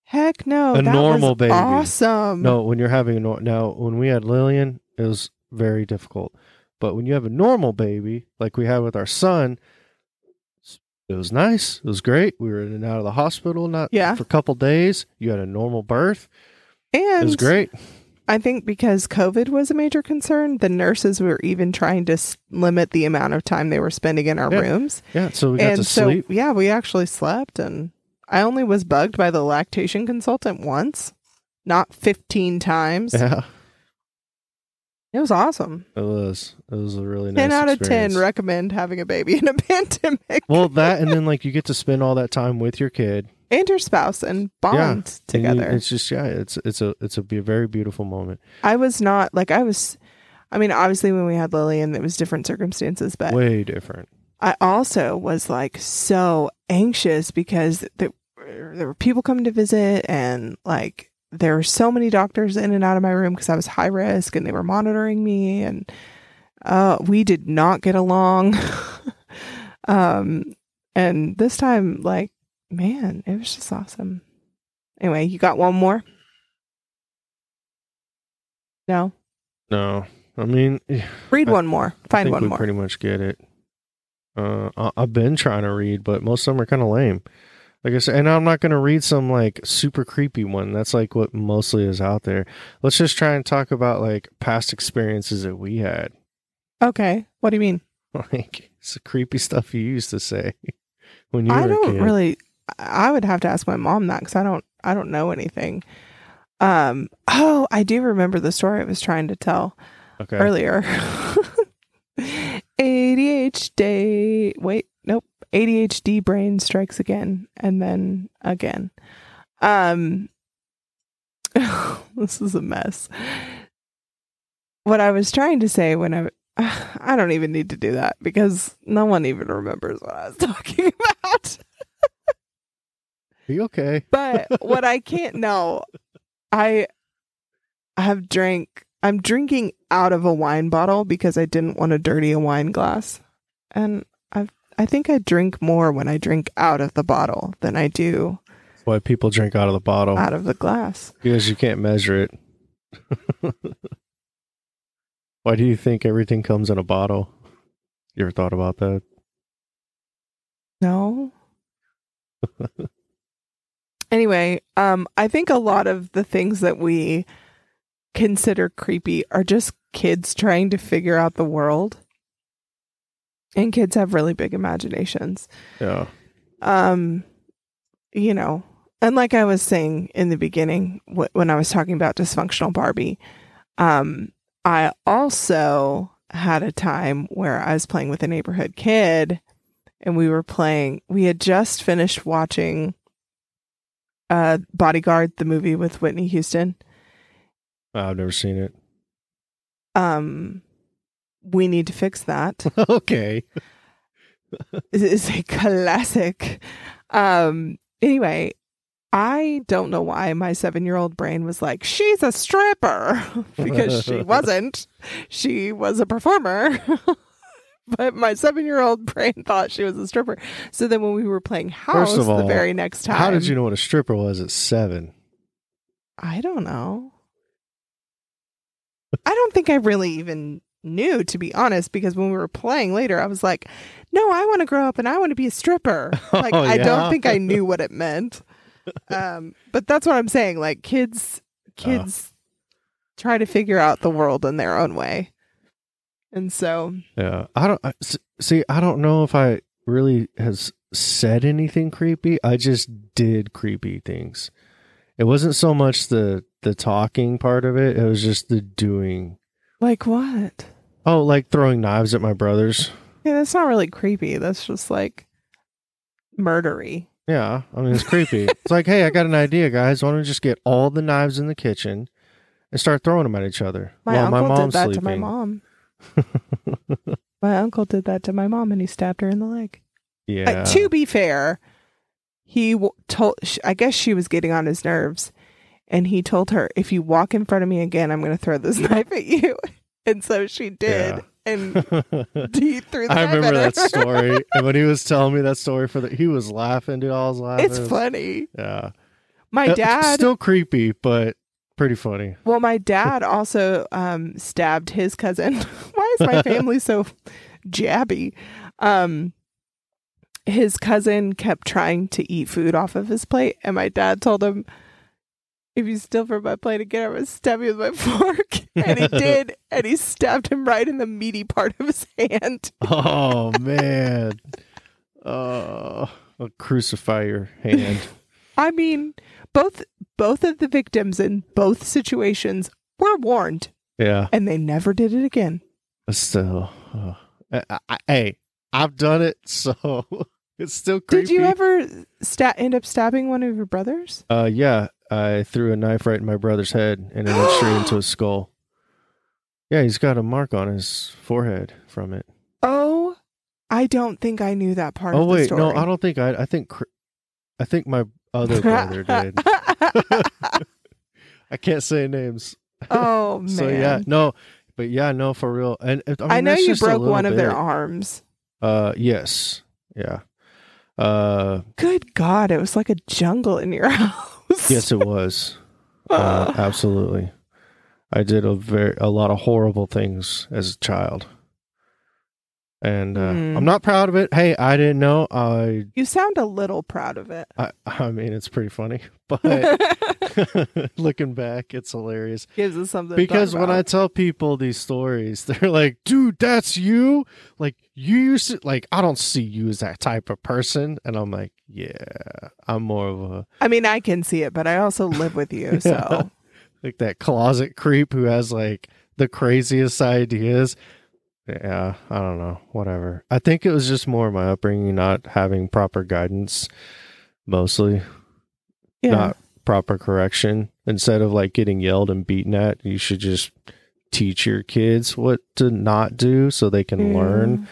heck no. A that normal was baby. Awesome. No, when you're having a no- now, when we had Lillian, it was very difficult. But when you have a normal baby, like we had with our son, it was nice. It was great. We were in and out of the hospital not yeah. for a couple days. You had a normal birth. And it was great. I think because COVID was a major concern, the nurses were even trying to s- limit the amount of time they were spending in our yeah. rooms. Yeah, so we got and to so, sleep. Yeah, we actually slept. And I only was bugged by the lactation consultant once, not fifteen times. Yeah. It was awesome. It was. It was a really nice ten out of ten recommend having a baby in a pandemic. Well, that and then like you get to spend all that time with your kid. And your spouse and bond yeah. together. And you, it's just, yeah, it's it's a it's a, be a very beautiful moment. I was not, like I was, I mean, obviously when we had Lillian, it was different circumstances, but. Way different. I also was like so anxious because there, there were people coming to visit and like. There were so many doctors in and out of my room because I was high risk and they were monitoring me, and uh, we did not get along. um, and this time, like, man, it was just awesome. Anyway, you got one more? No? No. I mean... Read I, one more. Find one we more. We pretty much get it. Uh, I, I've been trying to read, but most of them are kind of lame. Like I said, and I'm not going to read some like super creepy one. That's like what mostly is out there. Let's just try and talk about like past experiences that we had. Okay. What do you mean? Like it's the creepy stuff you used to say when you I were don't a kid. Really. I would have to ask my mom that because I don't. I don't know anything. Um. Oh, I do remember the story I was trying to tell okay. earlier. A D H D. Wait. Nope. A D H D brain strikes again and then again. Um, this is a mess. What I was trying to say when I, I don't even need to do that because no one even remembers what I was talking about. Are you okay? But what I can't know, I have drank, I'm drinking out of a wine bottle because I didn't want to dirty a wine glass. And I've I think I drink more when I drink out of the bottle than I do. That's why people drink out of the bottle. Out of the glass. Because you can't measure it. Why do you think everything comes in a bottle? You ever thought about that? No. Anyway, um, I think a lot of the things that we consider creepy are just kids trying to figure out the world. And kids have really big imaginations. Yeah. Um, you know, and like I was saying in the beginning, w- when I was talking about dysfunctional Barbie, um, I also had a time where I was playing with a neighborhood kid, and we were playing, we had just finished watching uh, Bodyguard, the movie with Whitney Houston. I've never seen it. Um, we need to fix that. Okay. It's a classic. Um, anyway, I don't know why my seven-year-old brain was like, she's a stripper, because she wasn't. She was a performer. But my seven-year-old brain thought she was a stripper. So then when we were playing House all, the very next time. How did you know what a stripper was at seven? I don't know. I don't think I really even knew, to be honest, because when we were playing later, I was like, no, I want to grow up and I want to be a stripper. Like, oh, yeah? I don't think I knew what it meant. Um, but that's what I'm saying. Like, kids, kids uh, try to figure out the world in their own way. And so, yeah, I don't I, see. I don't know if I really has said anything creepy. I just did creepy things. It wasn't so much the, the talking part of it. It was just the doing. Like what? Oh, like throwing knives at my brothers. Yeah, that's not really creepy. That's just like murdery. Yeah, I mean, it's creepy. It's like, hey, I got an idea, guys. Why don't we just get all the knives in the kitchen and start throwing them at each other? My while uncle my mom's did that sleeping. To my mom. My uncle did that to my mom, and he stabbed her in the leg. Yeah. Uh, to be fair, he w- told. Sh- I guess she was getting on his nerves, and he told her, "If you walk in front of me again, I'm going to throw this knife at you." And so she did. Yeah. And he threw the I remember that story. And when he was telling me that story for the, he was laughing, dude. I was laughing. It's funny. Yeah. My it, dad still creepy, but pretty funny. Well, my dad also um stabbed his cousin. Why is my family so jabby? Um his cousin kept trying to eat food off of his plate, and my dad told him, "If you steal from my plate again, I'm going to stab you with my fork." And he did. And he stabbed him right in the meaty part of his hand. Oh, man. Oh, I'll crucify your hand. I mean, both both of the victims in both situations were warned. Yeah. And they never did it again. Still. Oh. I, I, I, hey, I've done it, so it's still creepy. Did you ever sta- end up stabbing one of your brothers? Uh, yeah. I threw a knife right in my brother's head, and it went straight into his skull. Yeah, he's got a mark on his forehead from it. Oh, I don't think I knew that part oh, of the wait, story. Oh, wait, no, I don't think I... I think I think my other brother did. I can't say names. Oh, man. So, yeah, no, but yeah, no, for real. And I, mean, I know you broke one bit. of their arms. Uh, Yes, yeah. Uh, Good God, it was like a jungle in your house. Yes, it was. Uh, absolutely. I did a very a lot of horrible things as a child. And uh, mm. I'm not proud of it. Hey, I didn't know. I You sound a little proud of it. I, I mean, it's pretty funny. But looking back, it's hilarious. Gives us something because to talk about. When I tell people these stories, they're like, "Dude, that's you? Like, you used to, like, I don't see you as that type of person." And I'm like, yeah, I'm more of a... I mean, I can see it, but I also live with you, so... Like that closet creep who has, like, the craziest ideas. Yeah, I don't know. Whatever. I think it was just more my upbringing, not having proper guidance, mostly. Yeah. Not proper correction. Instead of, like, getting yelled and beaten at, you should just... teach your kids what to not do so they can mm. learn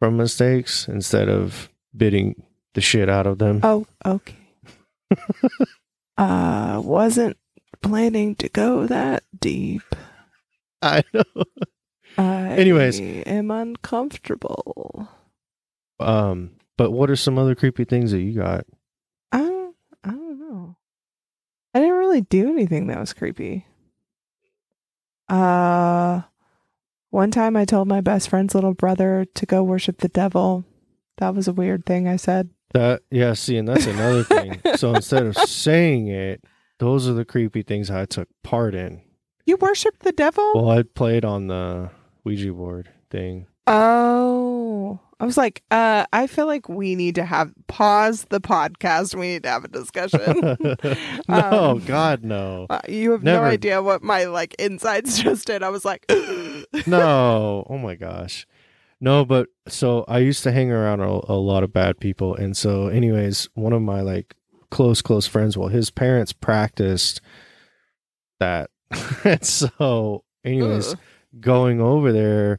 from mistakes instead of biting the shit out of them. Oh, okay. uh, wasn't planning to go that deep. I know. I Anyways. am uncomfortable. Um, but what are some other creepy things that you got? I don't, I don't know. I didn't really do anything that was creepy. Uh, one time I told my best friend's little brother to go worship the devil. That was a weird thing I said. That, yeah, see, and that's another thing. So instead of saying it, those are the creepy things I took part in. You worshiped the devil? Well, I played on the Ouija board thing. Oh. no. I was like, uh, I feel like we need to have pause the podcast. We need to have a discussion. no, um, God, no. Uh, you have Never. no idea what my like insides just did. I was like, no. Oh my gosh. No, but so I used to hang around a, a lot of bad people. And so anyways, one of my like close, close friends, well, his parents practiced that. And so anyways, Ugh. going over there,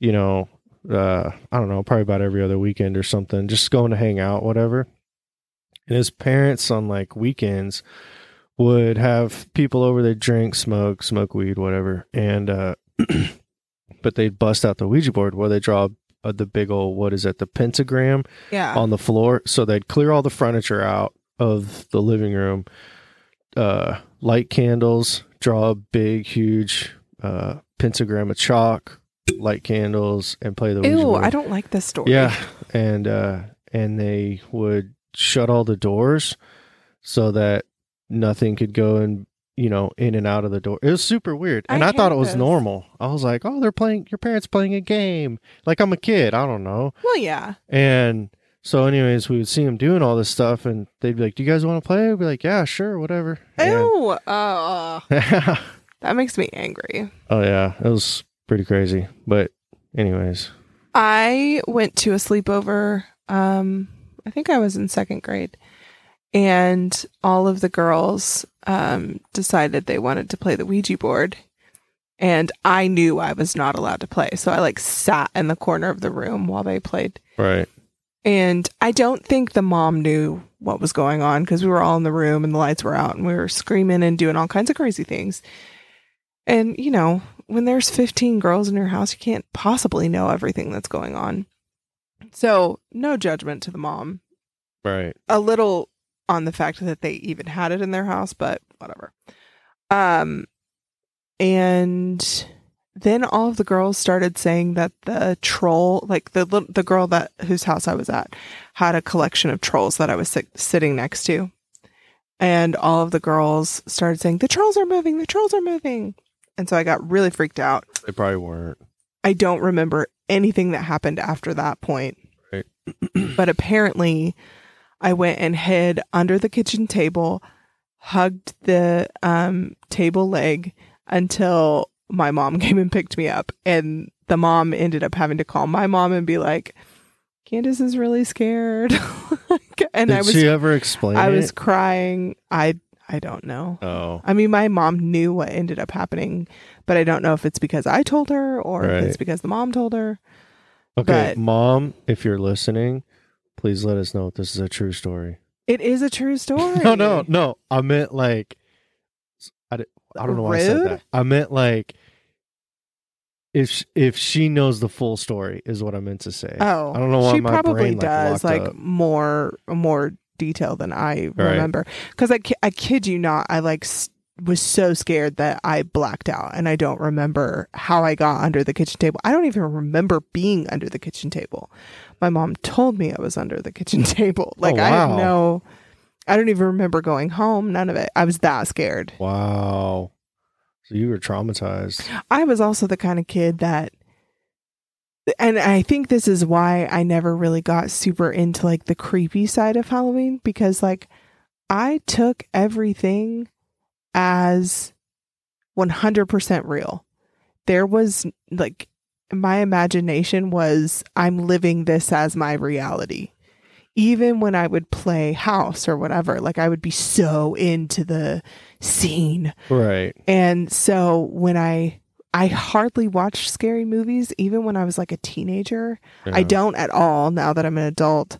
you know, uh, I don't know, probably about every other weekend or something, just going to hang out, whatever. And his parents on like weekends would have people over that drink, smoke, smoke weed, whatever. And, uh, but they'd bust out the Ouija board where they draw uh, the big old, what is it, the pentagram yeah. on the floor. So they'd clear all the furniture out of the living room, uh, light candles, draw a big, huge uh, pentagram of chalk, light candles, and play the Ouija Ew, board. I don't like this story. Yeah, and, uh, and they would shut all the doors so that nothing could go in. You know, in and out of the door. It was super weird. And I, I thought it was this. normal. I was like, oh, they're playing, your parents playing a game. Like, I'm a kid. I don't know. Well, yeah. And so anyways, we would see them doing all this stuff and they'd be like, do you guys want to play? I'd be like, yeah, sure, whatever. Ew. Uh, that makes me angry. Oh, yeah. It was pretty crazy. But anyways. I went to a sleepover. Um, I think I was in second grade. And all of the girls um, decided they wanted to play the Ouija board. And I knew I was not allowed to play. So I like sat in the corner of the room while they played. Right. And I don't think the mom knew what was going on because we were all in the room and the lights were out and we were screaming and doing all kinds of crazy things. And, you know, when there's fifteen girls in your house, you can't possibly know everything that's going on. So no judgment to the mom. Right. A little on the fact that they even had it in their house, but whatever. Um, and then all of the girls started saying that the troll, like the the girl that whose house I was at, had a collection of trolls that I was sit- sitting next to, and all of the girls started saying the trolls are moving, the trolls are moving, and so I got really freaked out. They probably weren't. I don't remember anything that happened after that point, right. But apparently I went and hid under the kitchen table, hugged the um, table leg until my mom came and picked me up. And the mom ended up having to call my mom and be like, Candace is really scared. and Did I was, she ever explain I it? was crying. I I don't know. Oh, I mean, my mom knew what ended up happening, but I don't know if it's because I told her or right. if it's because the mom told her. Okay, but mom, if you're listening, please let us know if this is a true story. It is a true story. no, no, no. I meant like, I, did, I don't know why Rude? I said that. I meant like, if if she knows the full story is what I meant to say. Oh, I don't know why she my probably brain, does like, like more more detail than I right. remember. Because I I kid you not, I like was so scared that I blacked out and I don't remember how I got under the kitchen table. I don't even remember being under the kitchen table. My mom told me I was under the kitchen table. Like, oh, wow. I didn't know. I don't even remember going home. None of it. I was that scared. Wow. So you were traumatized. I was also the kind of kid that, and I think this is why I never really got super into like the creepy side of Halloween, because like I took everything as one hundred percent real. There was like, my imagination was, I'm living this as my reality. Even when I would play house or whatever, like I would be so into the scene. Right. And so when I, I hardly watched scary movies, even when I was like a teenager, yeah. I don't at all now that I'm an adult.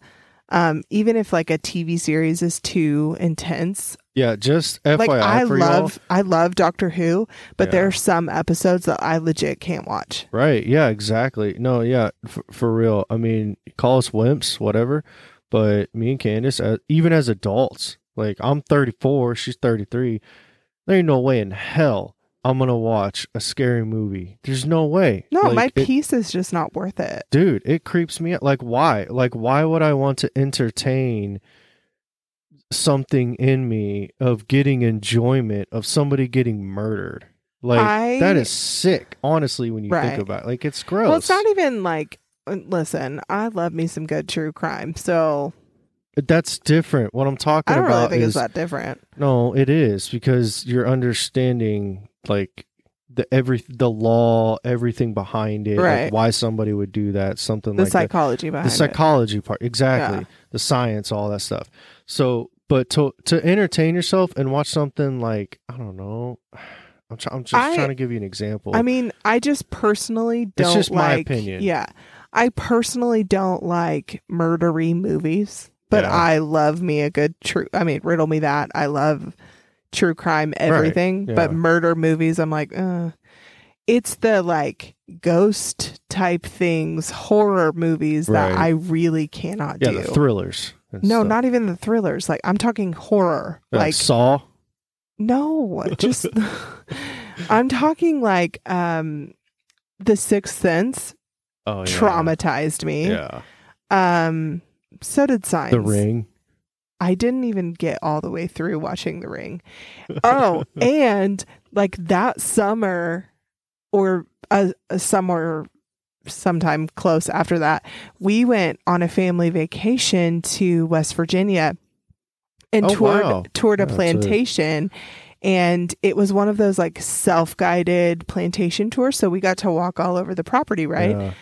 Um, even if like a T V series is too intense. Yeah, just F Y I like, I for love, y'all. I love Doctor Who, but yeah. there are some episodes that I legit can't watch. Right, yeah, exactly. No, yeah, for, for real. I mean, call us wimps, whatever, but me and Candace, uh, even as adults, like I'm thirty-four, she's thirty-three, there ain't no way in hell I'm going to watch a scary movie. There's no way. No, like, my it, peace is just not worth it. Dude, it creeps me out. Like, why? Like, why would I want to entertain something in me of getting enjoyment of somebody getting murdered? Like I, that is sick, honestly, when you right. think about it. Like, it's gross. Well, it's not even like Listen, I love me some good true crime, so... That's different. What I'm talking about is... I don't really think is, it's that different. No, it is, because you're understanding, like, the every the law, everything behind it, right. Like why somebody would do that, something the like that. The psychology behind it. The psychology it. part, exactly. Yeah. The science, all that stuff. So, but to to entertain yourself and watch something like, I don't know... I'm, try- I'm just I, trying to give you an example. I mean, I just personally don't like... It's just like, my opinion. Yeah. I personally don't like murdery movies, but yeah. I love me a good true... I mean, riddle me that. I love true crime, everything. Right. Yeah. But murder movies, I'm like, uh it's the like ghost type things, horror movies right. that I really cannot yeah, do. Yeah, the thrillers. No, stuff. Not even the thrillers. Like, I'm talking horror. Like, like Saw? No, just I'm talking like um The Sixth Sense oh, yeah. traumatized me. Yeah. Um so did Signs. The Ring. I didn't even get all the way through watching The Ring. Oh, and like that summer or a, a summer sometime close after that, we went on a family vacation to West Virginia. And oh, toured, wow. toured a yeah, plantation, it. and it was one of those like self-guided plantation tours. So we got to walk all over the property, right? Yeah.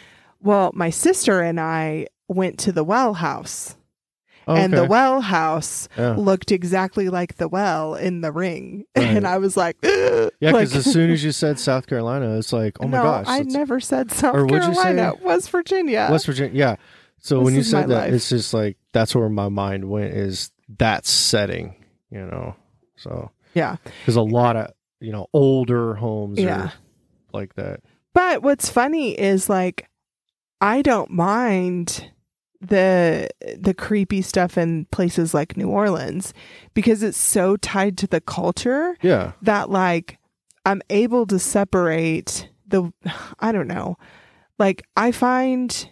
Well, my sister and I went to the well house, oh, and okay. the well house yeah. looked exactly like the well in The Ring. Right. And I was like, yeah, because like, as soon as you said South Carolina, it's like, oh my no, gosh. I never said South or Carolina, say? West Virginia. West Virginia, yeah. So this when you said that, life. It's just like, that's where my mind went is, that setting, you know, so yeah, there's a lot of, you know, older homes yeah. are like that. But what's funny is like, I don't mind the the creepy stuff in places like New Orleans because it's so tied to the culture yeah. that like I'm able to separate the, I don't know, like I find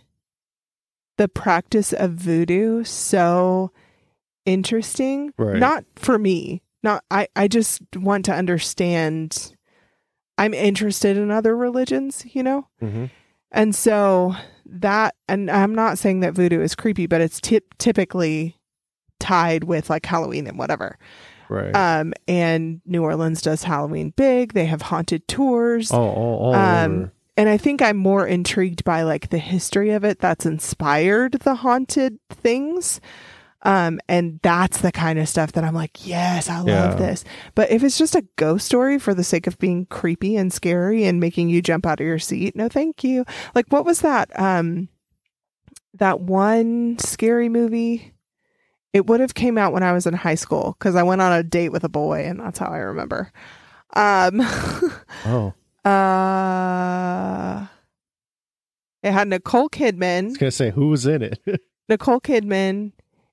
the practice of voodoo so interesting right. not for me not I I just want to understand. I'm interested in other religions, you know mm-hmm. and so that, and I'm not saying that voodoo is creepy, but it's t- typically tied with like Halloween and whatever right um and New Orleans does Halloween big. They have haunted tours oh, oh, oh um and I think I'm more intrigued by like the history of it that's inspired the haunted things. Um, and that's the kind of stuff that I'm like, yes, I yeah. love this. But if it's just a ghost story for the sake of being creepy and scary and making you jump out of your seat, no, thank you. Like, what was that? Um, that one scary movie. It would have came out when I was in high school because I went on a date with a boy, and that's how I remember. Um, oh, uh, it had Nicole Kidman. I was gonna say who was in it? Nicole Kidman.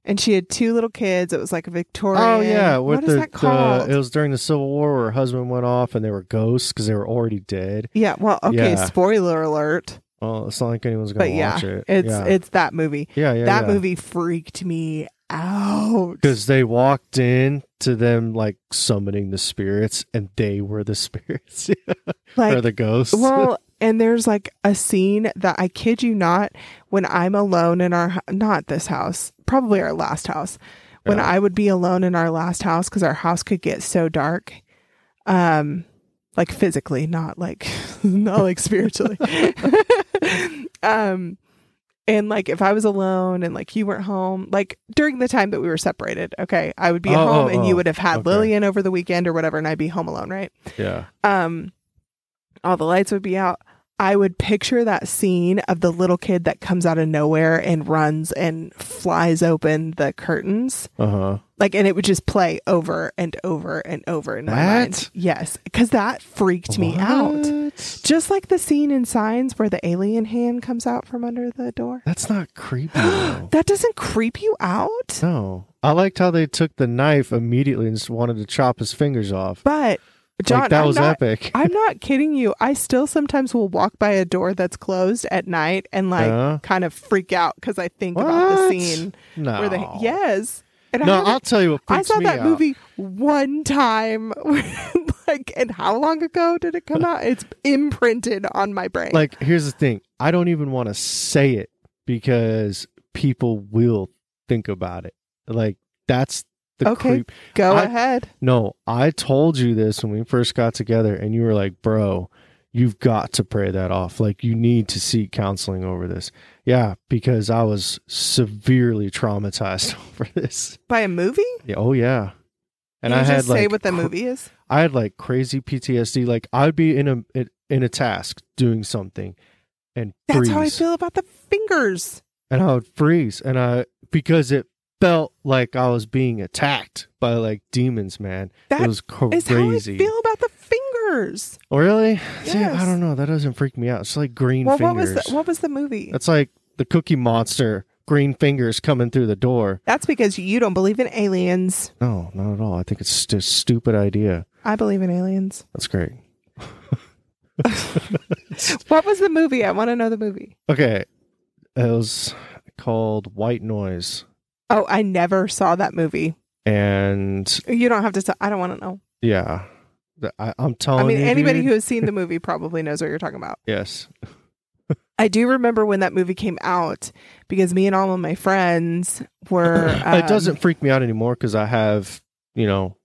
And she had two little kids. It was like a Victorian. Oh, yeah. What, what is the, that called? The, it was during the Civil War where her husband went off and they were ghosts because they were already dead. Yeah. Well, okay. Yeah. Spoiler alert. Well, it's not like anyone's going to yeah, watch it. It's, yeah. It's that movie. Yeah, yeah, That yeah. movie freaked me out. Because they walked in to them like summoning the spirits and they were the spirits. Like, or the ghosts. Well, and there's like a scene that I kid you not, when I'm alone in our, not this house, probably our last house, when yeah. I would be alone in our last house because our house could get so dark, um, like physically, not like, not like spiritually. um, and like if I was alone and like you weren't home, like during the time that we were separated, okay, I would be at oh, home oh, and oh. you would have had okay. Lillian over the weekend or whatever, and I'd be home alone, right? Yeah. Um, all the lights would be out. I would picture that scene of the little kid that comes out of nowhere and runs and flies open the curtains. Uh-huh. Like, and it would just play over and over and over in my that? mind. Yes. Because that freaked me what? out. Just like the scene in Signs where the alien hand comes out from under the door. That's not creepy. That doesn't creep you out? No. I liked how they took the knife immediately and just wanted to chop his fingers off. But... John, like that I'm was not, epic. I'm not kidding you. I still sometimes will walk by a door that's closed at night and like uh, kind of freak out because I think what? about the scene. No. Where they, yes. And no, I'll tell you what freaks me out. I saw that out. movie one time. Like, and how long ago did it come out? It's imprinted on my brain. Like, here's the thing. I don't even want to say it because people will think about it. Like, that's the okay, creep. Go I, ahead. No, I told you this when we first got together, and you were like, bro, you've got to pray that off. Like, you need to seek counseling over this. Yeah, because I was severely traumatized over this. By a movie? Yeah, oh, yeah. And Can you I just had say like, what the movie is? I had like crazy P T S D. Like, I'd be in a in a task doing something and that's freeze. How I feel about the fingers. And I would freeze, and I because it felt like I was being attacked by like demons, man. That it was crazy. Is how I feel about the fingers. Oh, really? Yes. See, I don't know. That doesn't freak me out. It's like green well, fingers. What was the, what was the movie? It's like the Cookie Monster. Green fingers coming through the door. That's because you don't believe in aliens. No, not at all. I think it's a stupid idea. I believe in aliens. That's great. What was the movie? I want to know the movie. Okay. It was called White Noise. Oh, I never saw that movie. And... You don't have to... T- I don't want to know. Yeah. I, I'm telling you. I mean, you, anybody dude. who has seen the movie probably knows what you're talking about. Yes. I do remember when that movie came out because me and all of my friends were... Um, it doesn't freak me out anymore because I have, you know,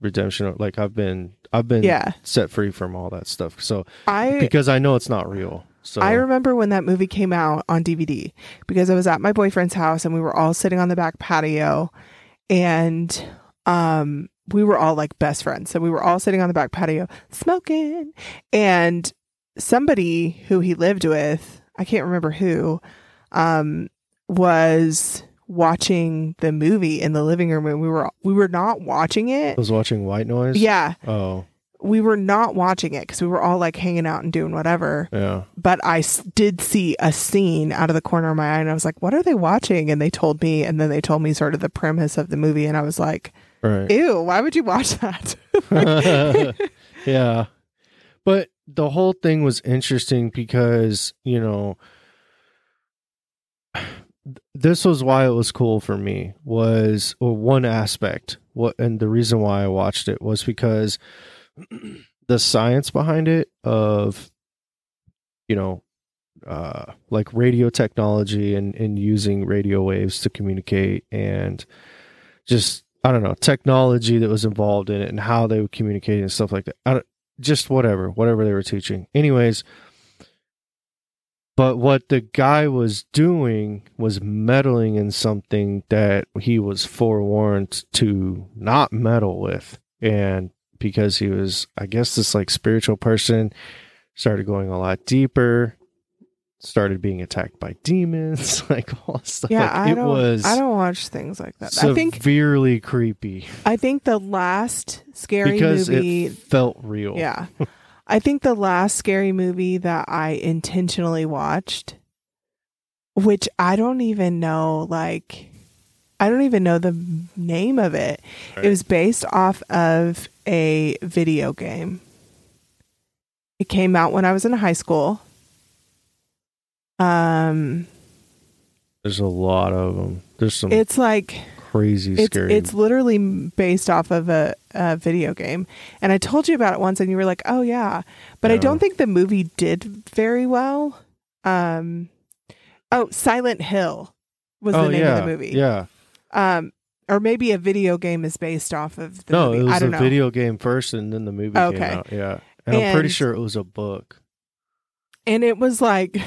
redemption. Like I've been I've been yeah. set free from all that stuff. So I because I know it's not real. So I remember when that movie came out on D V D because I was at my boyfriend's house and we were all sitting on the back patio and um, we were all like best friends. So we were all sitting on the back patio smoking and... Somebody who he lived with, I can't remember who, um, was watching the movie in the living room, and we were we were not watching it. I was watching White Noise? Yeah. Oh. We were not watching it because we were all like hanging out and doing whatever. Yeah. But I s- did see a scene out of the corner of my eye, and I was like, "What are they watching?" And they told me, and then they told me sort of the premise of the movie, and I was like, right. "Ew, why would you watch that?" Yeah. But. The whole thing was interesting because, you know, this was why it was cool for me was or one aspect. What and the reason why I watched it was because the science behind it of, you know, uh, like radio technology and, and using radio waves to communicate and just, I don't know, technology that was involved in it and how they would communicate and stuff like that. I don't, Just whatever, whatever they were teaching. Anyways, but what the guy was doing was meddling in something that he was forewarned to not meddle with. And because he was, I guess, this like spiritual person, started going a lot deeper, started being attacked by demons, like all stuff. Yeah, like, I, it don't, was I don't watch things like that. Severely I think severely creepy. I think the last scary because movie it felt real. Yeah. I think the last scary movie that I intentionally watched, which I don't even know, like I don't even know the name of it. Right. It was based off of a video game. It came out when I was in high school. Um, there's a lot of them. There's some. It's like crazy, it's, scary. It's literally based off of a, a video game, and I told you about it once, and you were like, "Oh yeah," but yeah. I don't think the movie did very well. Um, oh, Silent Hill was oh, the name yeah, of the movie. Yeah. Um, or maybe a video game is based off of the no, movie. No, it was I don't a know. video game first, and then the movie okay. came out. Yeah, and, and I'm pretty sure it was a book. And it was like.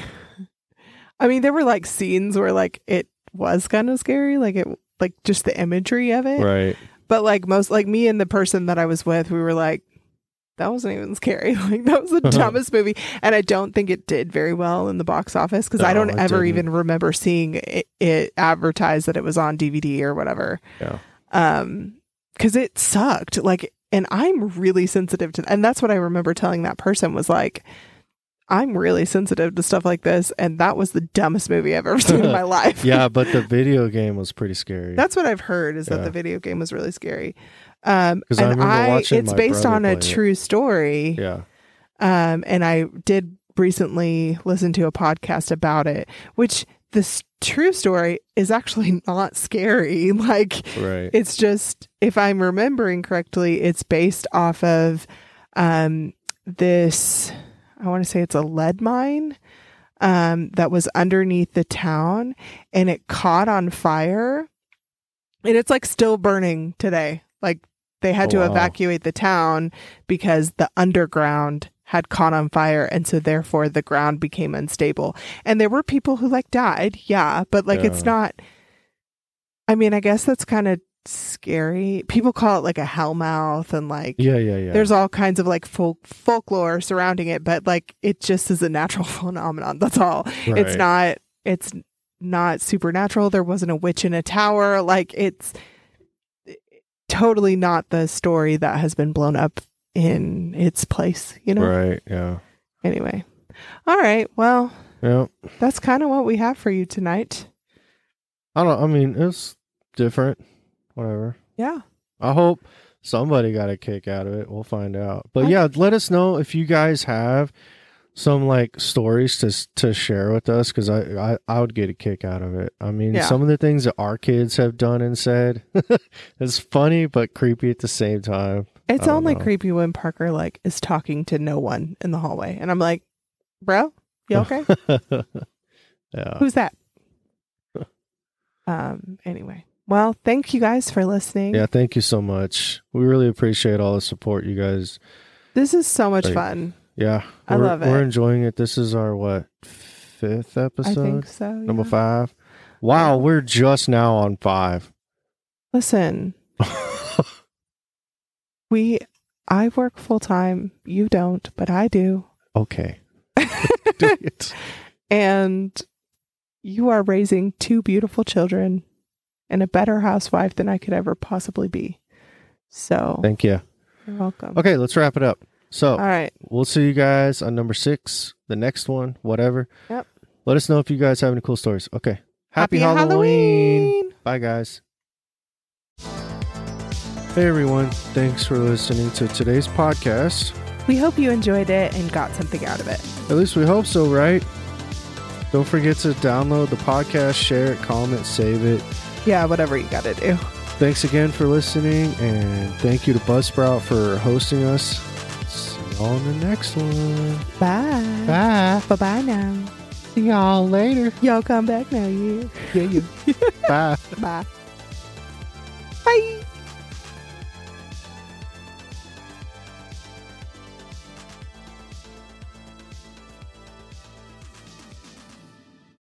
I mean, there were like scenes where like it was kind of scary, like it, like just the imagery of it. Right. But like most, like me and the person that I was with, we were like, that wasn't even scary. Like that was the dumbest movie. And I don't think it did very well in the box office because no, I don't I ever didn't. even remember seeing it, it advertised that it was on D V D or whatever. Yeah. Um, because it sucked. Like, and I'm really sensitive to, and that's what I remember telling that person was like, I'm really sensitive to stuff like this, and that was the dumbest movie I've ever seen in my life. Yeah, but the video game was pretty scary. That's what I've heard is yeah. that the video game was really scary. Um, and I, I watching it's based on a true it. story. Yeah. Um, and I did recently listen to a podcast about it, which this true story is actually not scary. Like, right. It's just, if I'm remembering correctly, it's based off of um, this. I want to say it's a lead mine um, that was underneath the town, and it caught on fire, and it's like still burning today. Like they had oh, to wow. evacuate the town because the underground had caught on fire, and so therefore the ground became unstable. And there were people who like died, yeah, but like yeah. it's not. I mean, I guess that's kind of scary. People call it like a hellmouth, and like yeah, yeah, yeah. There's all kinds of like folk folklore surrounding it, but like it just is a natural phenomenon. That's all. Right. It's not. It's not supernatural. There wasn't a witch in a tower. Like it's totally not the story that has been blown up in its place, you know? Right, yeah. Anyway. All right, well, yeah. That's kind of what we have for you tonight. I don't, I mean, it's different. Whatever. Yeah. I hope somebody got a kick out of it. We'll find out. But I, yeah, let us know if you guys have some, like, stories to to share with us, because I, I, I would get a kick out of it. I mean, yeah. Some of the things that our kids have done and said, it's funny but creepy at the same time. It's only know. creepy when Parker, like, is talking to no one in the hallway. And I'm like, bro, you okay? yeah. Who's that? um. Anyway. Well, thank you guys for listening. Yeah, thank you so much. We really appreciate all the support, you guys. This is so much like, fun. Yeah. I love it. We're enjoying it. This is our, what, fifth episode? I think so, yeah. Number five. Wow, yeah. We're just now on five. Listen. We, I work full time. You don't, but I do. Okay. Do it. And you are raising two beautiful children and a better housewife than I could ever possibly be. So thank you. You're welcome. Okay, let's wrap it up. So all right, we'll see you guys on number six, the next one, whatever. Yep. Let us know if you guys have any cool stories. Okay. Happy, Happy Halloween. Halloween. Bye, guys. Hey everyone, thanks for listening to today's podcast. We hope you enjoyed it and got something out of it. At least we hope so, right? Don't forget to download the podcast, share it, comment, save it. Yeah, whatever you gotta do. Thanks again for listening, and thank you to Buzzsprout for hosting us. See y'all in the next one. Bye. Bye. Bye-bye now. See y'all later. Y'all come back now, yeah. Yeah, yeah. Bye. Bye. Bye.